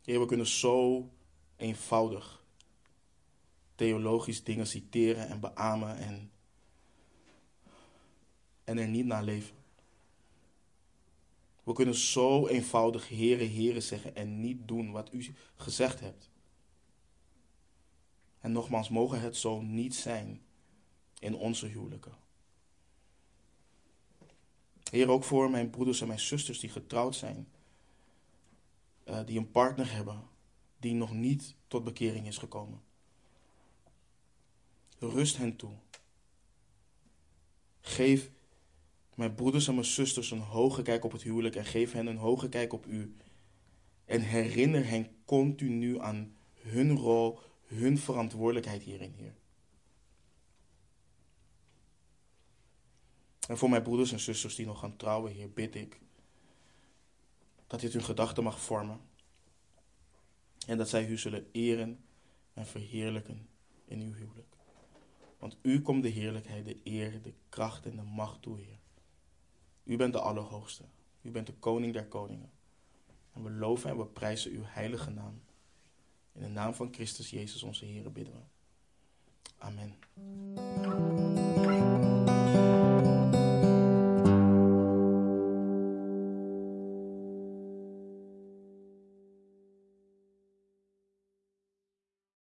Heer, we kunnen zo eenvoudig theologisch dingen citeren en beamen en, en er niet naar leven. We kunnen zo eenvoudig Heere, Heere zeggen en niet doen wat u gezegd hebt. En nogmaals, mogen het zo niet zijn in onze huwelijken. Heer, ook voor mijn broeders en mijn zusters die getrouwd zijn, uh, die een partner hebben, die nog niet tot bekering is gekomen. Rust hen toe. Geef mijn broeders en mijn zusters een hoge kijk op het huwelijk en geef hen een hoge kijk op u. En herinner hen continu aan hun rol, hun verantwoordelijkheid hierin, Heer. En voor mijn broeders en zusters die nog gaan trouwen, Heer, bid ik dat dit hun gedachten mag vormen. En dat zij u zullen eren en verheerlijken in uw huwelijk. Want u komt de heerlijkheid, de eer, de kracht en de macht toe, Heer. U bent de Allerhoogste. U bent de Koning der Koningen. En we loven en we prijzen uw heilige naam. In de naam van Christus Jezus, onze Heer, bidden we. Amen.